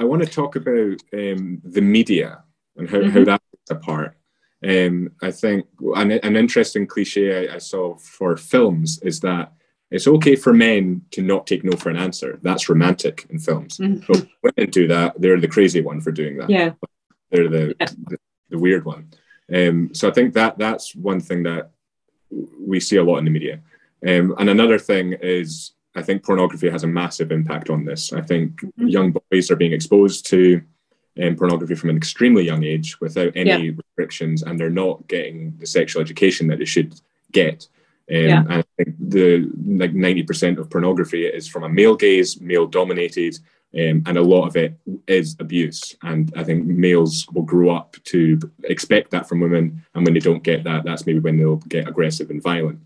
want to talk about the media and how that plays a part. I think an interesting cliche I saw for films is that it's okay for men to not take no for an answer. That's romantic in films. Mm-hmm. But women do that. They're the crazy one for doing that. Yeah. They're the weird one. So I think that's one thing that we see a lot in the media. And another thing is, I think pornography has a massive impact on this. I think young boys are being exposed to pornography from an extremely young age without any restrictions, and they're not getting the sexual education that they should get. And I think the 90% of pornography is from a male gaze, male dominated, and a lot of it is abuse. And I think males will grow up to expect that from women, and when they don't get that, that's maybe when they'll get aggressive and violent.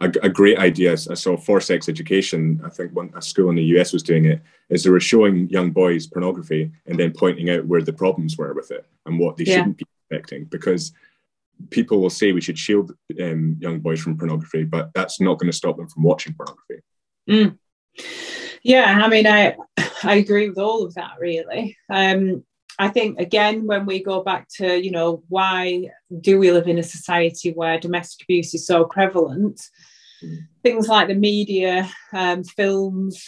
A great idea I saw for sex education, I think a school in the US was doing it, is they were showing young boys pornography and then pointing out where the problems were with it and what they shouldn't be expecting, because people will say we should shield young boys from pornography, but that's not going to stop them from watching pornography. Yeah, I mean, I agree with all of that, really. I think, again, when we go back to, you know, why do we live in a society where domestic abuse is so prevalent? Things like the media, films,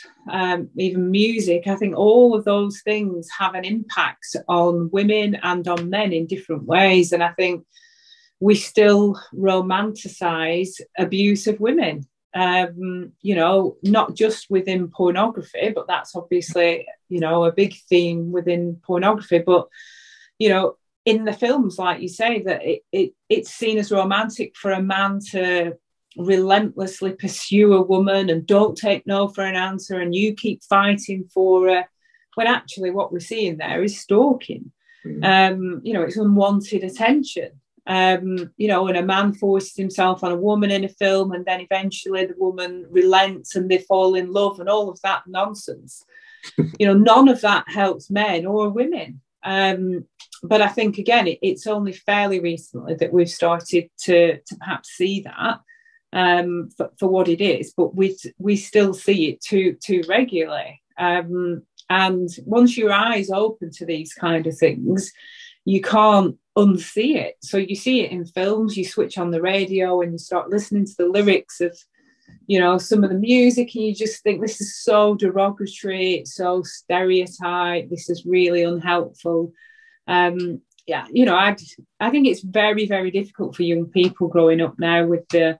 even music, I think all of those things have an impact on women and on men in different ways. And I think we still romanticize abuse of women, you know, not just within pornography, but that's obviously, you know, a big theme within pornography. But, you know, in the films, like you say, that it's seen as romantic for a man to relentlessly pursue a woman and don't take no for an answer, and you keep fighting for her, when actually what we're seeing there is stalking. You know, it's unwanted attention. You know, and a man forces himself on a woman in a film, and then eventually the woman relents and they fall in love and all of that nonsense. You know, none of that helps men or women. But I think, again, it's only fairly recently that we've started to perhaps see that for what it is. But we still see it too regularly. And once your eyes open to these kind of things, you can't unsee it. So you see it in films, you switch on the radio and you start listening to the lyrics of, you know, some of the music, and you just think, this is so derogatory, it's so stereotyped, this is really unhelpful. Yeah, you know, I think it's very, very difficult for young people growing up now with the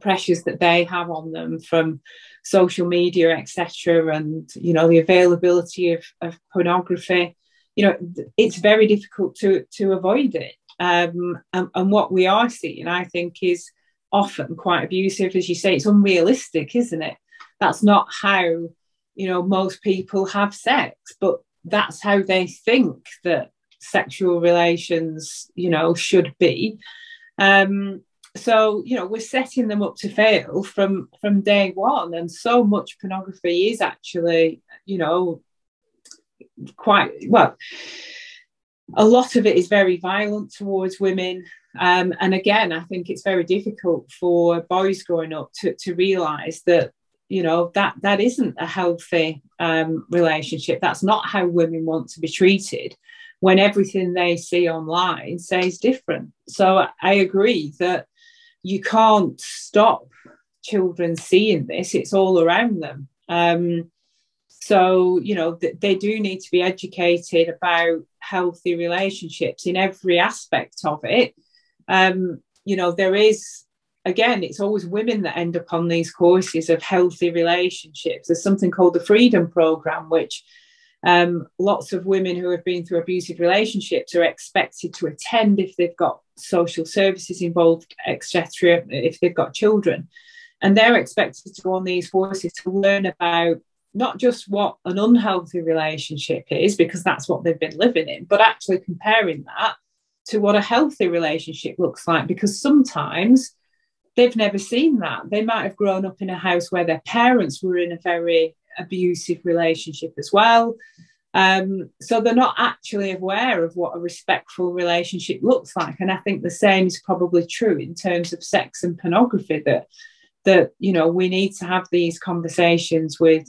pressures that they have on them from social media, etc., and, you know, the availability of pornography. You know, it's very difficult to avoid it. And what we are seeing, I think, is often quite abusive. As you say, it's unrealistic, isn't it? That's not how, you know, most people have sex, but that's how they think that sexual relations, you know, should be. So, you know, we're setting them up to fail from day one. And so much pornography is actually, you know, quite, well, a lot of it is very violent towards women, and again, I think it's very difficult for boys growing up to realize that, you know, that isn't a healthy relationship. That's not how women want to be treated when everything they see online says different. So I agree that you can't stop children seeing this, it's all around them. So, you know, they do need to be educated about healthy relationships in every aspect of it. You know, there is, again, it's always women that end up on these courses of healthy relationships. There's something called the Freedom Programme, which lots of women who have been through abusive relationships are expected to attend if they've got social services involved, etc., if they've got children. And they're expected to go on these courses to learn about not just what an unhealthy relationship is, because that's what they've been living in, but actually comparing that to what a healthy relationship looks like, because sometimes they've never seen that. They might have grown up in a house where their parents were in a very abusive relationship as well. So they're not actually aware of what a respectful relationship looks like. And I think the same is probably true in terms of sex and pornography, that you know, we need to have these conversations with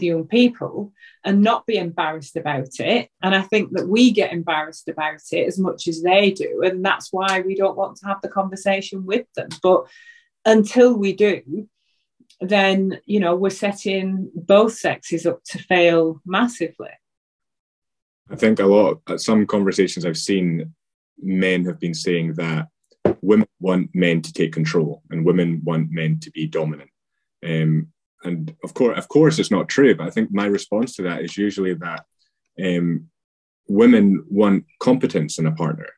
young people and not be embarrassed about it. And I think that we get embarrassed about it as much as they do, and that's why we don't want to have the conversation with them. But until we do, then, you know, we're setting both sexes up to fail massively. I think some conversations I've seen, men have been saying that women want men to take control and women want men to be dominant. And of course, it's not true, but I think my response to that is usually that women want competence in a partner,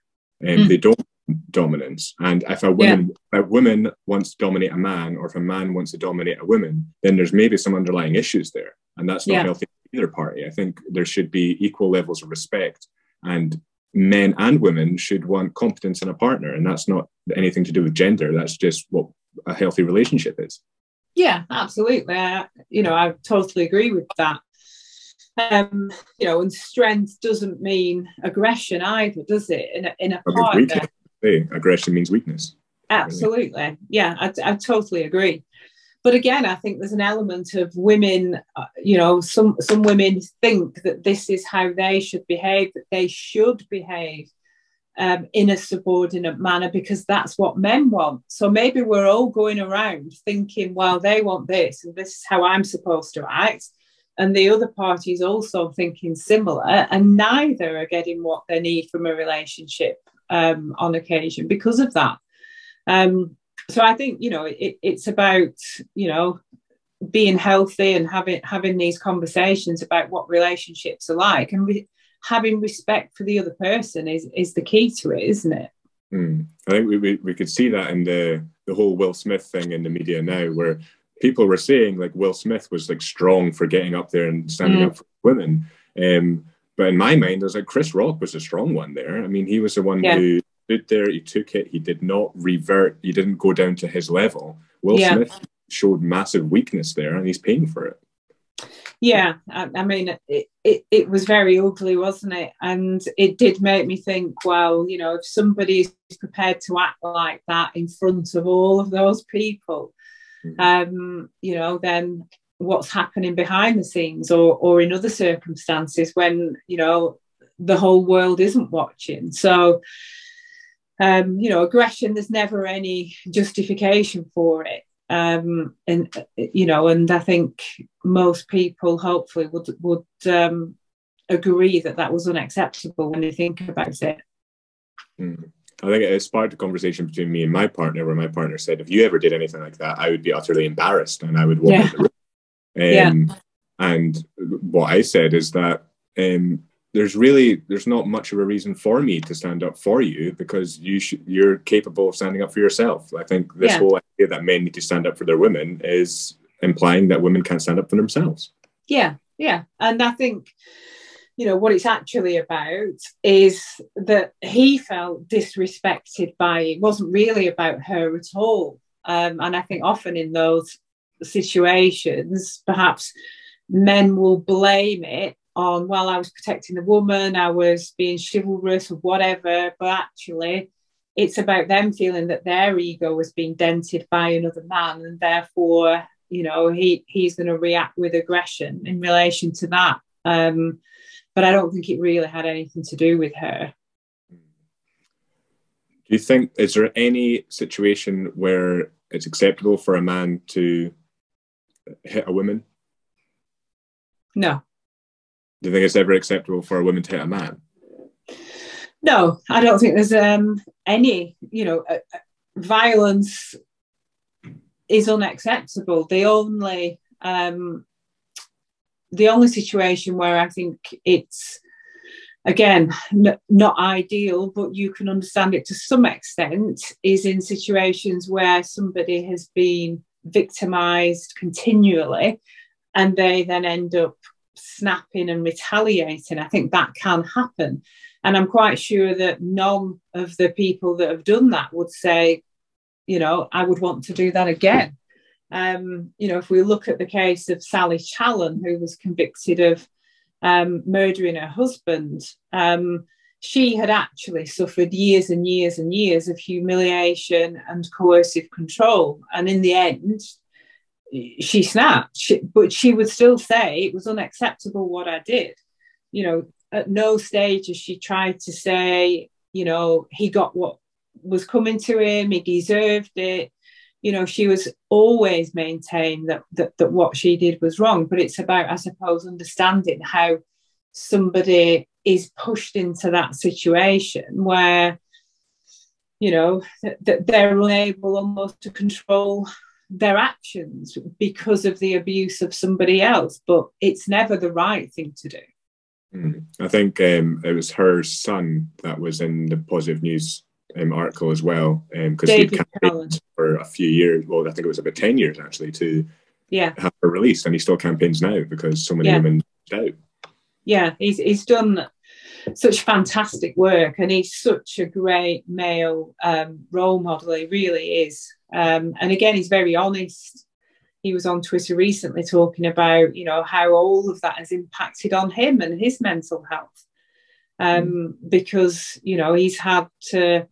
and they don't want dominance. And if a woman wants to dominate a man, or if a man wants to dominate a woman, then there's maybe some underlying issues there, and that's not healthy for either party. I think there should be equal levels of respect, and men and women should want competence in a partner, and that's not anything to do with gender. That's just what a healthy relationship is. Yeah, absolutely. I totally agree with that. And strength doesn't mean aggression either, does it? In a partner, aggression means weakness. Absolutely. Really. Yeah, I totally agree. But again, I think there's an element of women, some women think that this is how they should behave, that they should behave in a subordinate manner because that's what men want. So maybe we're all going around thinking, well, they want this and this is how I'm supposed to act. And the other party is also thinking similar, and neither are getting what they need from a relationship on occasion because of that. So I think, it's about, being healthy and having these conversations about what relationships are like, and having respect for the other person is the key to it, isn't it? I think we could see that in the whole Will Smith thing in the media now, where people were saying like Will Smith was like strong for getting up there and standing up for women. But in my mind, I was like, Chris Rock was a strong one there. I mean, he was the one who stood there, he took it, he did not revert, he didn't go down to his level. Will Smith showed massive weakness there, and he's paying for it. Yeah, I mean, it was very ugly, wasn't it? And it did make me think, well, if somebody's prepared to act like that in front of all of those people, then what's happening behind the scenes or in other circumstances when, the whole world isn't watching. So, aggression, there's never any justification for it. And I think most people hopefully would agree that was unacceptable when they think about it. I think it sparked a conversation between me and my partner, where my partner said, if you ever did anything like that, I would be utterly embarrassed and I would walk out the room. And what I said is that there's not much of a reason for me to stand up for you, because you're capable of standing up for yourself. I think this whole idea that men need to stand up for their women is implying that women can't stand up for themselves. Yeah. And I think, what it's actually about is that he felt disrespected by it. It wasn't really about her at all. And I think often in those situations, perhaps men will blame it on, well, I was protecting the woman, I was being chivalrous or whatever, but actually it's about them feeling that their ego was being dented by another man, and therefore, he's going to react with aggression in relation to that. But I don't think it really had anything to do with her. Do you think, is there any situation where it's acceptable for a man to hit a woman? No. Do you think it's ever acceptable for a woman to hit a man? No, I don't think there's any, violence is unacceptable. The only situation where I think it's, again, not ideal, but you can understand it to some extent, is in situations where somebody has been victimised continually and they then end up snapping and retaliating. I think that can happen. And I'm quite sure that none of the people that have done that would say, I would want to do that again. If we look at the case of Sally Challen, who was convicted of murdering her husband, she had actually suffered years and years and years of humiliation and coercive control. And in the end, she snapped, but she would still say it was unacceptable what I did. At no stage has she tried to say, he got what was coming to him, he deserved it. She was always maintained that what she did was wrong. But it's about, I suppose, understanding how somebody is pushed into that situation where you know, that they're unable almost to control their actions because of the abuse of somebody else. But it's never the right thing to do. I think it was her son that was in the Positive News article as well, because he'd campaigned for a few years. Well, I think it was about 10 years actually to have her released, and he still campaigns now because so many women out. Yeah, he's done such fantastic work, and he's such a great male role model. He really is. And again, he's very honest. He was on Twitter recently talking about, you know, how all of that has impacted on him and his mental health. Because, you know, he's had to,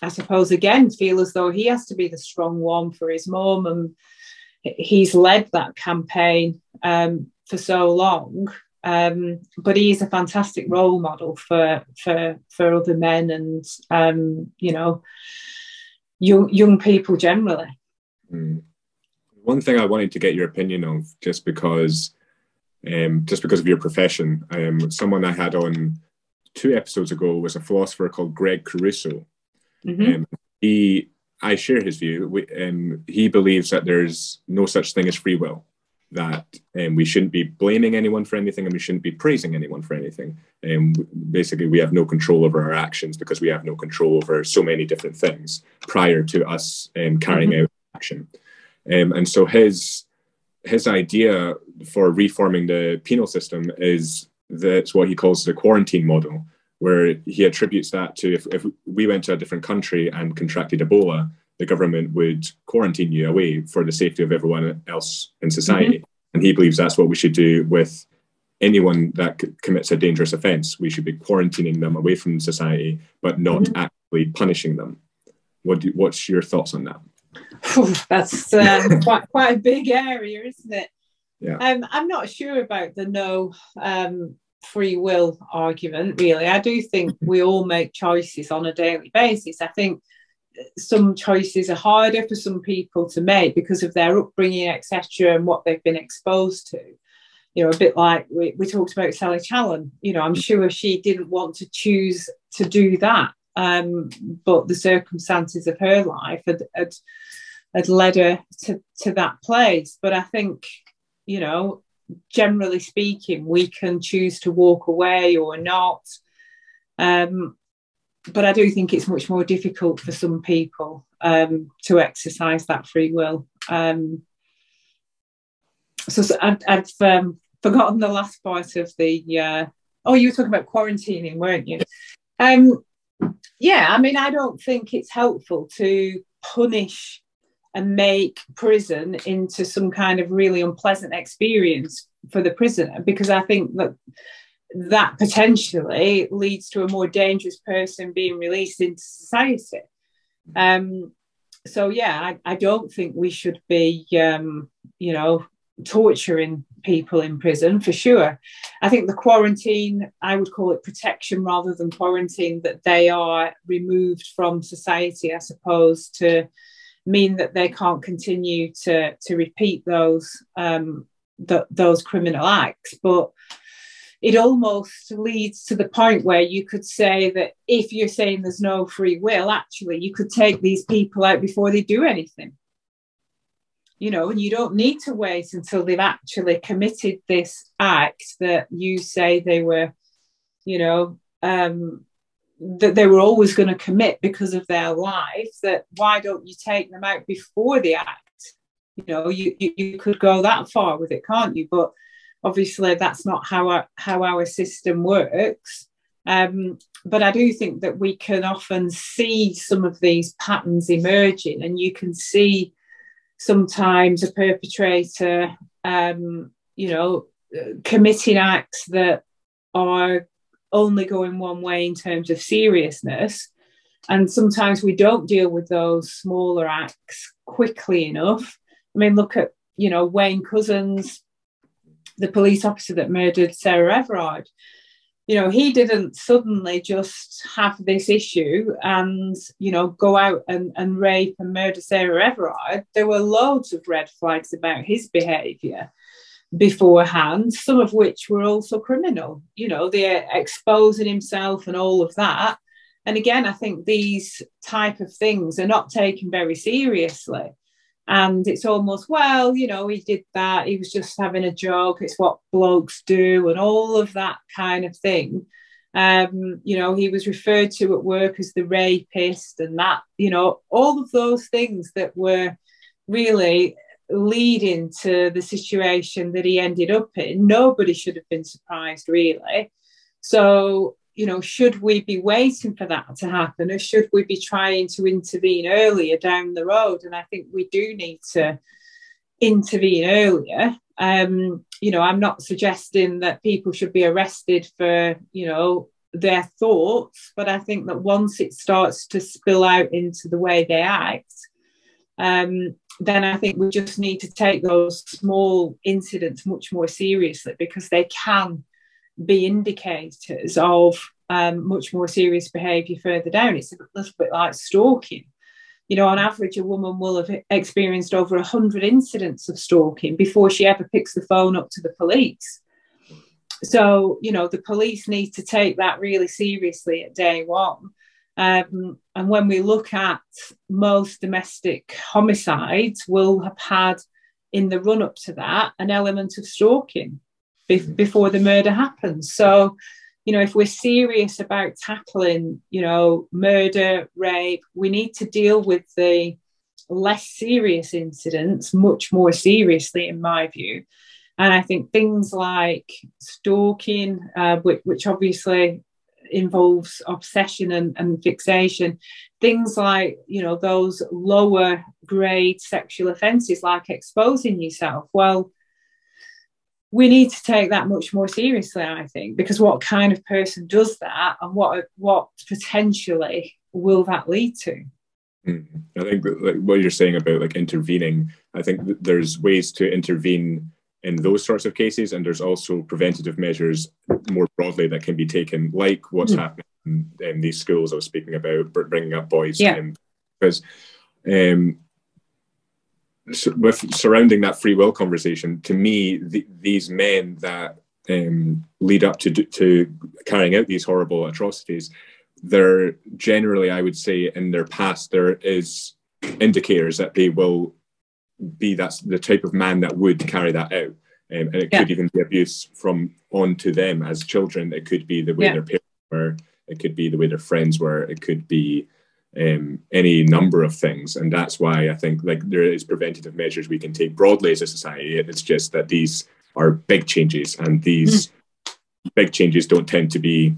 I suppose, again, feel as though he has to be the strong one for his mum. And he's led that campaign for so long. But he is a fantastic role model for other men and, you know, young people generally. One thing I wanted to get your opinion of, just because of your profession, someone I had on 2 episodes ago was a philosopher called Greg Caruso. I share his view. He believes that there's no such thing as free will, that we shouldn't be blaming anyone for anything and we shouldn't be praising anyone for anything. Basically, we have no control over our actions because we have no control over so many different things prior to us carrying out action. And so his idea for reforming the penal system is that's what he calls the quarantine model, where he attributes that to if we went to a different country and contracted Ebola, the government would quarantine you away for the safety of everyone else in society. And he believes that's what we should do with anyone that commits a dangerous offence. We should be quarantining them away from society, but not actually punishing them. What's your thoughts on that? That's quite a big area, isn't it? Yeah. I'm not sure about the no free will argument, really. I do think we all make choices on a daily basis. I think some choices are harder for some people to make because of their upbringing, etc., and what they've been exposed to. You know, a bit like we talked about Sally Challen. You know, I'm sure she didn't want to choose to do that, but the circumstances of her life had led her to that place. But I think, you know, generally speaking, we can choose to walk away or not. But I do think it's much more difficult for some people to exercise that free will. So I've forgotten the last part of the... you were talking about quarantining, weren't you? I mean, I don't think it's helpful to punish and make prison into some kind of really unpleasant experience for the prisoner, because I think that potentially leads to a more dangerous person being released into society. I don't think we should be, you know, torturing people in prison for sure. I think the quarantine, I would call it protection rather than quarantine, that they are removed from society, I suppose, to mean that they can't continue to repeat those criminal acts. But it almost leads to the point where you could say that if you're saying there's no free will, actually, you could take these people out before they do anything. You know, and you don't need to wait until they've actually committed this act that you say they were, you know, that they were always going to commit because of their life. That why don't you take them out before the act? You know, you could go that far with it, can't you? But obviously, that's not how our system works. But I do think that we can often see some of these patterns emerging, and you can see sometimes a perpetrator, you know, committing acts that are only going one way in terms of seriousness. And sometimes we don't deal with those smaller acts quickly enough. I mean, look at, you know, Wayne Cousins, the police officer that murdered Sarah Everard. You know, he didn't suddenly just have this issue and, you know, go out and rape and murder Sarah Everard. There were loads of red flags about his behaviour beforehand, some of which were also criminal. You know, they're exposing himself and all of that. And again, I think these type of things are not taken very seriously. And it's almost, well, you know, he did that, he was just having a joke, it's what blokes do, and all of that kind of thing. You know, he was referred to at work as the rapist, and that, you know, all of those things that were really leading to the situation that he ended up in. Nobody should have been surprised, really. So, you know, should we be waiting for that to happen, or should we be trying to intervene earlier down the road? And I think we do need to intervene earlier. You know, I'm not suggesting that people should be arrested for, you know, their thoughts, but I think that once it starts to spill out into the way they act, then I think we just need to take those small incidents much more seriously, because they can be indicators of much more serious behaviour further down. It's a little bit like stalking. You know, on average, a woman will have experienced over 100 incidents of stalking before she ever picks the phone up to the police. So, you know, the police need to take that really seriously at day one. And when we look at most domestic homicides, we'll have had in the run up to that an element of stalking before the murder happens. So, you know, if we're serious about tackling, you know, murder, rape, we need to deal with the less serious incidents much more seriously, in my view. And I think things like stalking, which obviously involves obsession and fixation, things like, you know, those lower grade sexual offences like exposing yourself, well, we need to take that much more seriously, I think, because what kind of person does that, and what potentially will that lead to? I think that, like, what you're saying about like intervening, I think that there's ways to intervene in those sorts of cases, and there's also preventative measures more broadly that can be taken, like what's happening in these schools I was speaking about, bringing up boys. Yeah. Because with surrounding that free will conversation, to me, these men that lead up to carrying out these horrible atrocities, they're generally, I would say, in their past, there is indicators that they will be that's the type of man that would carry that out. And it could even be abuse from on to them as children. It could be the way their parents were. It could be the way their friends were. It could be any number of things. And that's why I think, like, there is preventative measures we can take broadly as a society. It's just that these are big changes, and these big changes don't tend to be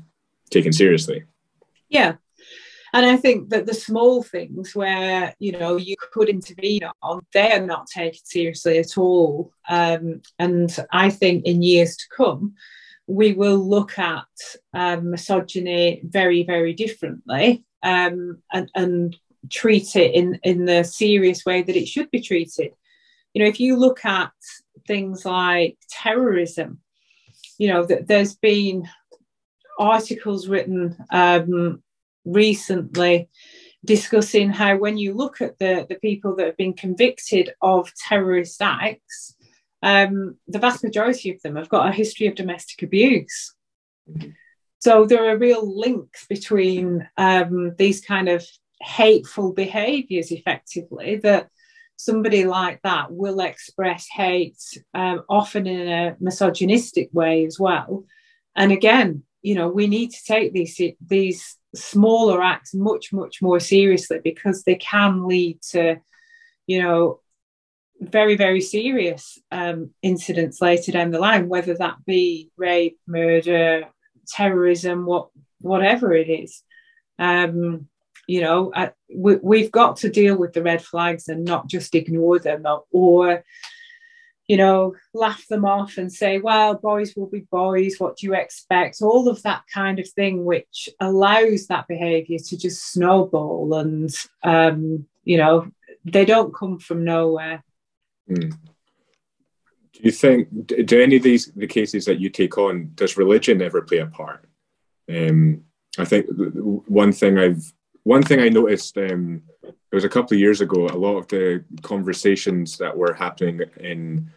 taken seriously. Yeah. And I think that the small things where, you know, you could intervene on, they are not taken seriously at all. And I think in years to come, we will look at misogyny very, very differently, and treat it in the serious way that it should be treated. You know, if you look at things like terrorism, you know, there's been articles written recently discussing how, when you look at the people that have been convicted of terrorist acts, the vast majority of them have got a history of domestic abuse. So there are real links between these kind of hateful behaviours, effectively, that somebody like that will express hate, often in a misogynistic way as well. And again, you know, we need to take these smaller acts much, much more seriously, because they can lead to, you know, very, very serious incidents later down the line, whether that be rape, murder, terrorism, whatever it is. You know, we've got to deal with the red flags and not just ignore them, or you know, laugh them off and say, well, boys will be boys, what do you expect? All of that kind of thing, which allows that behaviour to just snowball, and, you know, they don't come from nowhere. Do you think, do any of these, the cases that you take on, does religion ever play a part? I think one thing I noticed, it was a couple of years ago, a lot of the conversations that were happening in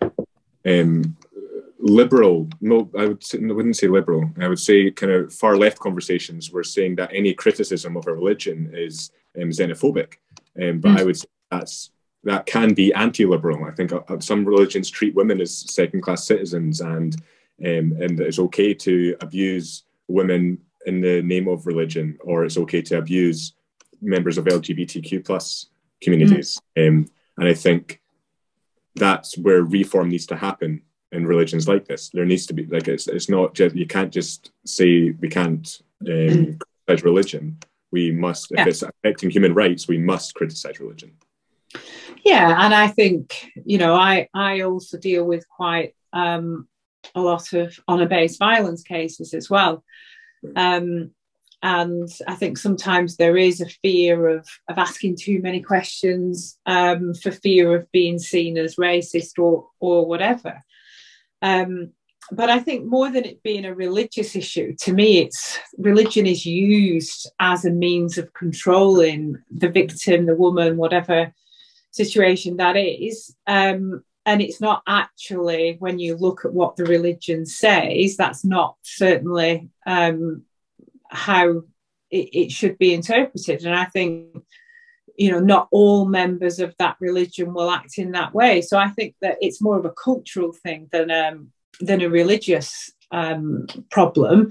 liberal, no, I wouldn't say liberal, I would say kind of far left conversations were saying that any criticism of a religion is xenophobic. But I would say that can be anti-liberal. I think some religions treat women as second-class citizens, and it's okay to abuse women in the name of religion, or it's okay to abuse members of LGBTQ plus communities. And I think that's where reform needs to happen in religions like this. There needs to be, like, it's not just, you can't just say we can't criticize religion. We must, if it's affecting human rights, we must criticize religion. Yeah, and I think, you know, I also deal with quite a lot of honour-based violence cases as well. And I think sometimes there is a fear of asking too many questions for fear of being seen as racist or whatever. But I think more than it being a religious issue, to me, it's religion is used as a means of controlling the victim, the woman, whatever situation that is. And it's not actually, when you look at what the religion says, that's not certainly how it should be interpreted. And I think, you know, not all members of that religion will act in that way. So I think that it's more of a cultural thing than a religious problem.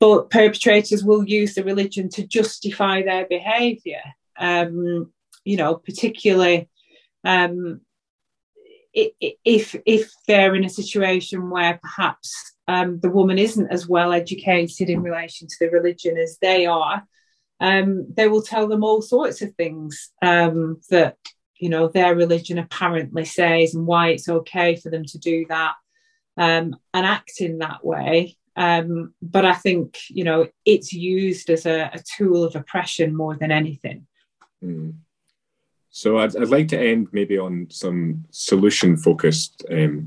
But perpetrators will use the religion to justify their behaviour, you know, particularly if they're in a situation where perhaps the woman isn't as well educated in relation to the religion as they are. They will tell them all sorts of things that, you know, their religion apparently says and why it's okay for them to do that and act in that way. But I think, you know, it's used as a tool of oppression more than anything. So I'd like to end maybe on some solution-focused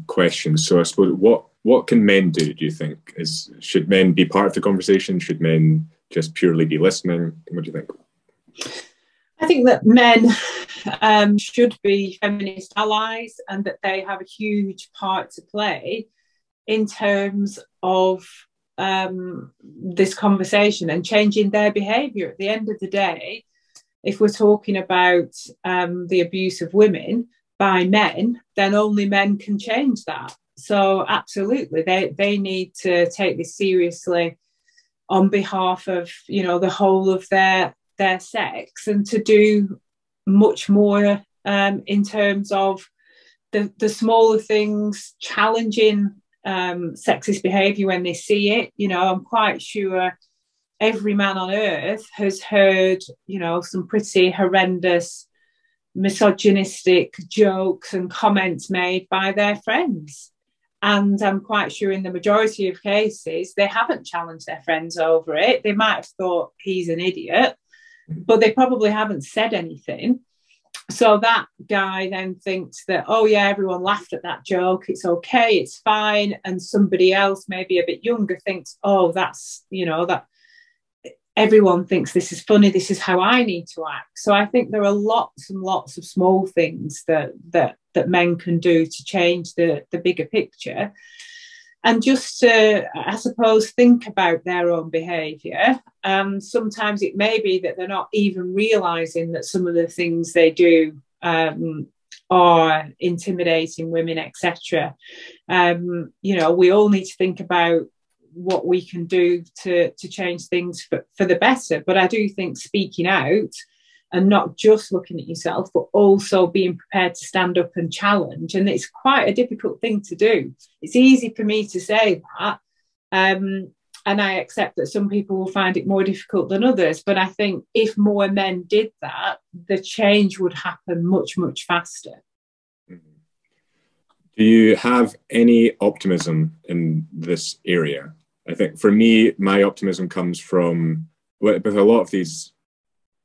questions. So I suppose what can men do? Do you think should men be part of the conversation? Should men just purely be listening? What do you think? I think that men should be feminist allies, and that they have a huge part to play in terms of this conversation and changing their behaviour. At the end of the day, if we're talking about the abuse of women by men, then only men can change that. So absolutely, they need to take this seriously on behalf of, you know, the whole of their sex, and to do much more in terms of the smaller things, challenging sexist behaviour when they see it. You know, I'm quite sure every man on earth has heard, you know, some pretty horrendous misogynistic jokes and comments made by their friends. And I'm quite sure in the majority of cases, they haven't challenged their friends over it. They might have thought he's an idiot, but they probably haven't said anything. So that guy then thinks that, oh yeah, everyone laughed at that joke, it's okay, it's fine. And somebody else, maybe a bit younger, thinks, oh, that's, you know, that everyone thinks this is funny, this is how I need to act. So I think there are lots and lots of small things that men can do to change the bigger picture. And just to, I suppose, think about their own behaviour. Sometimes it may be that they're not even realising that some of the things they do are intimidating women, etc. You know, we all need to think about what we can do to change things for the better. But I do think speaking out and not just looking at yourself, but also being prepared to stand up and challenge. And it's quite a difficult thing to do. It's easy for me to say that. And I accept that some people will find it more difficult than others. But I think if more men did that, the change would happen much, much faster. Do you have any optimism in this area? I think for me, my optimism comes from, with a lot of these,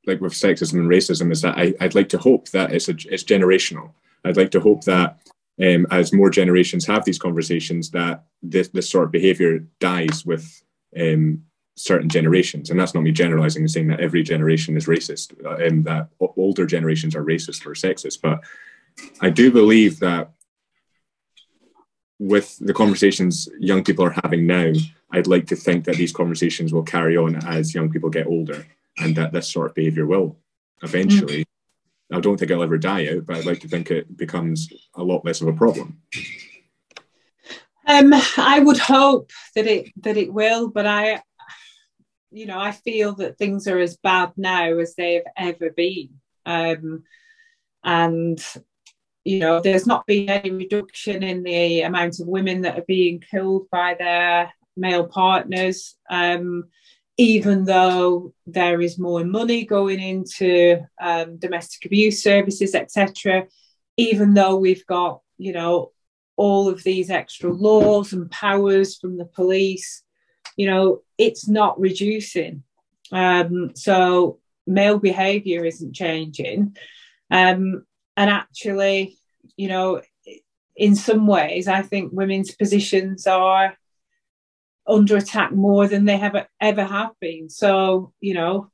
like with sexism and racism, is that I'd like to hope that it's generational. I'd like to hope that as more generations have these conversations, that this sort of behaviour dies with certain generations. And that's not me generalising and saying that every generation is racist, and that older generations are racist or sexist. But I do believe that with the conversations young people are having now, I'd like to think that these conversations will carry on as young people get older, and that this sort of behaviour will eventually, I don't think it'll ever die out, but I'd like to think it becomes a lot less of a problem. I would hope that it will, but I feel that things are as bad now as they've ever been. And, you know, there's not been any reduction in the amount of women that are being killed by their male partners, even though there is more money going into domestic abuse services, etc., even though we've got, you know, all of these extra laws and powers from the police, you know, it's not reducing. So male behaviour isn't changing. And actually, you know, in some ways, I think women's positions are under attack more than they ever have been. So, you know,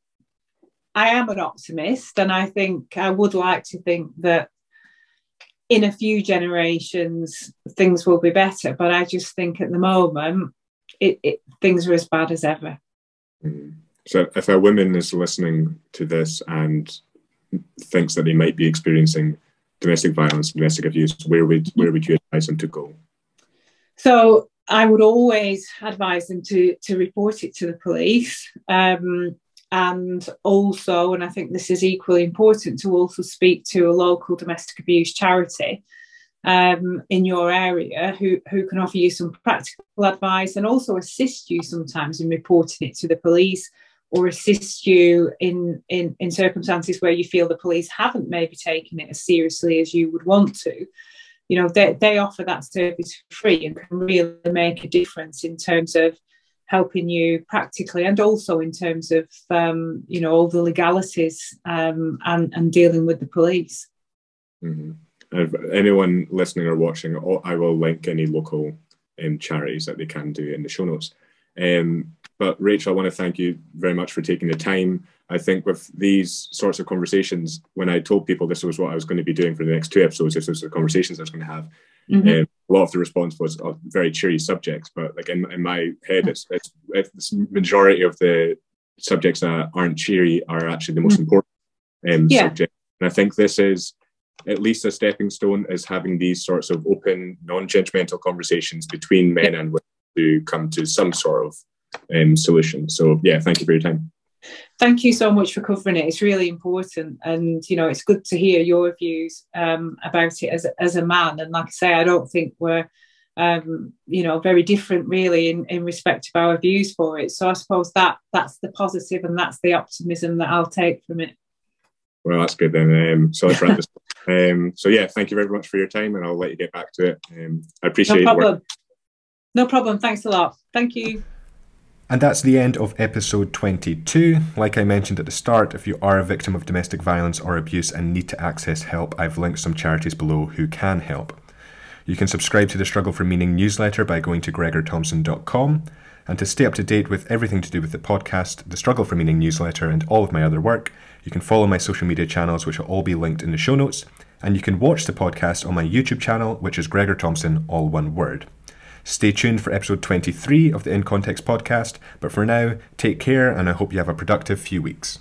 I am an optimist, and I think I would like to think that in a few generations things will be better. But I just think at the moment things are as bad as ever. So if a woman is listening to this and thinks that they might be experiencing domestic violence, domestic abuse, where would you advise them to go? So I would always advise them to report it to the police, and also, and I think this is equally important, to also speak to a local domestic abuse charity in your area who can offer you some practical advice and also assist you sometimes in reporting it to the police, or assist you in circumstances where you feel the police haven't maybe taken it as seriously as you would want to. You know, they offer that service for free and can really make a difference in terms of helping you practically, and also in terms of, you know, all the legalities and dealing with the police. Mm-hmm. If anyone listening or watching, I will link any local charities that they can do in the show notes. But Rachel, I want to thank you very much for taking the time. I think with these sorts of conversations, when I told people this was what I was going to be doing for the next two episodes, this was the conversations I was going to have, a lot of the response was very cheery subjects. But like in my head, it's the majority of the subjects that aren't cheery are actually the most important subjects. And I think this is at least a stepping stone, is having these sorts of open, non-judgmental conversations between men and women to come to some sort of solution. So yeah, thank you for your time. Thank you so much for covering it. It's really important, and you know, it's good to hear your views about it as a man. And like I say, I don't think we're you know, very different really in respect of our views for it. So I suppose that's the positive, and that's the optimism that I'll take from it. Well, that's good then. So let's wrap this up. So yeah, thank you very much for your time, and I'll let you get back to it. I appreciate it. No problem. Thanks a lot. Thank you. And that's the end of episode 22. Like I mentioned at the start, if you are a victim of domestic violence or abuse and need to access help, I've linked some charities below who can help. You can subscribe to the Struggle for Meaning newsletter by going to gregorthomson.com. And to stay up to date with everything to do with the podcast, the Struggle for Meaning newsletter, and all of my other work, you can follow my social media channels, which will all be linked in the show notes. And you can watch the podcast on my YouTube channel, which is Gregor Thomson, all one word. Stay tuned for episode 23 of the In Context podcast, but for now, take care, and I hope you have a productive few weeks.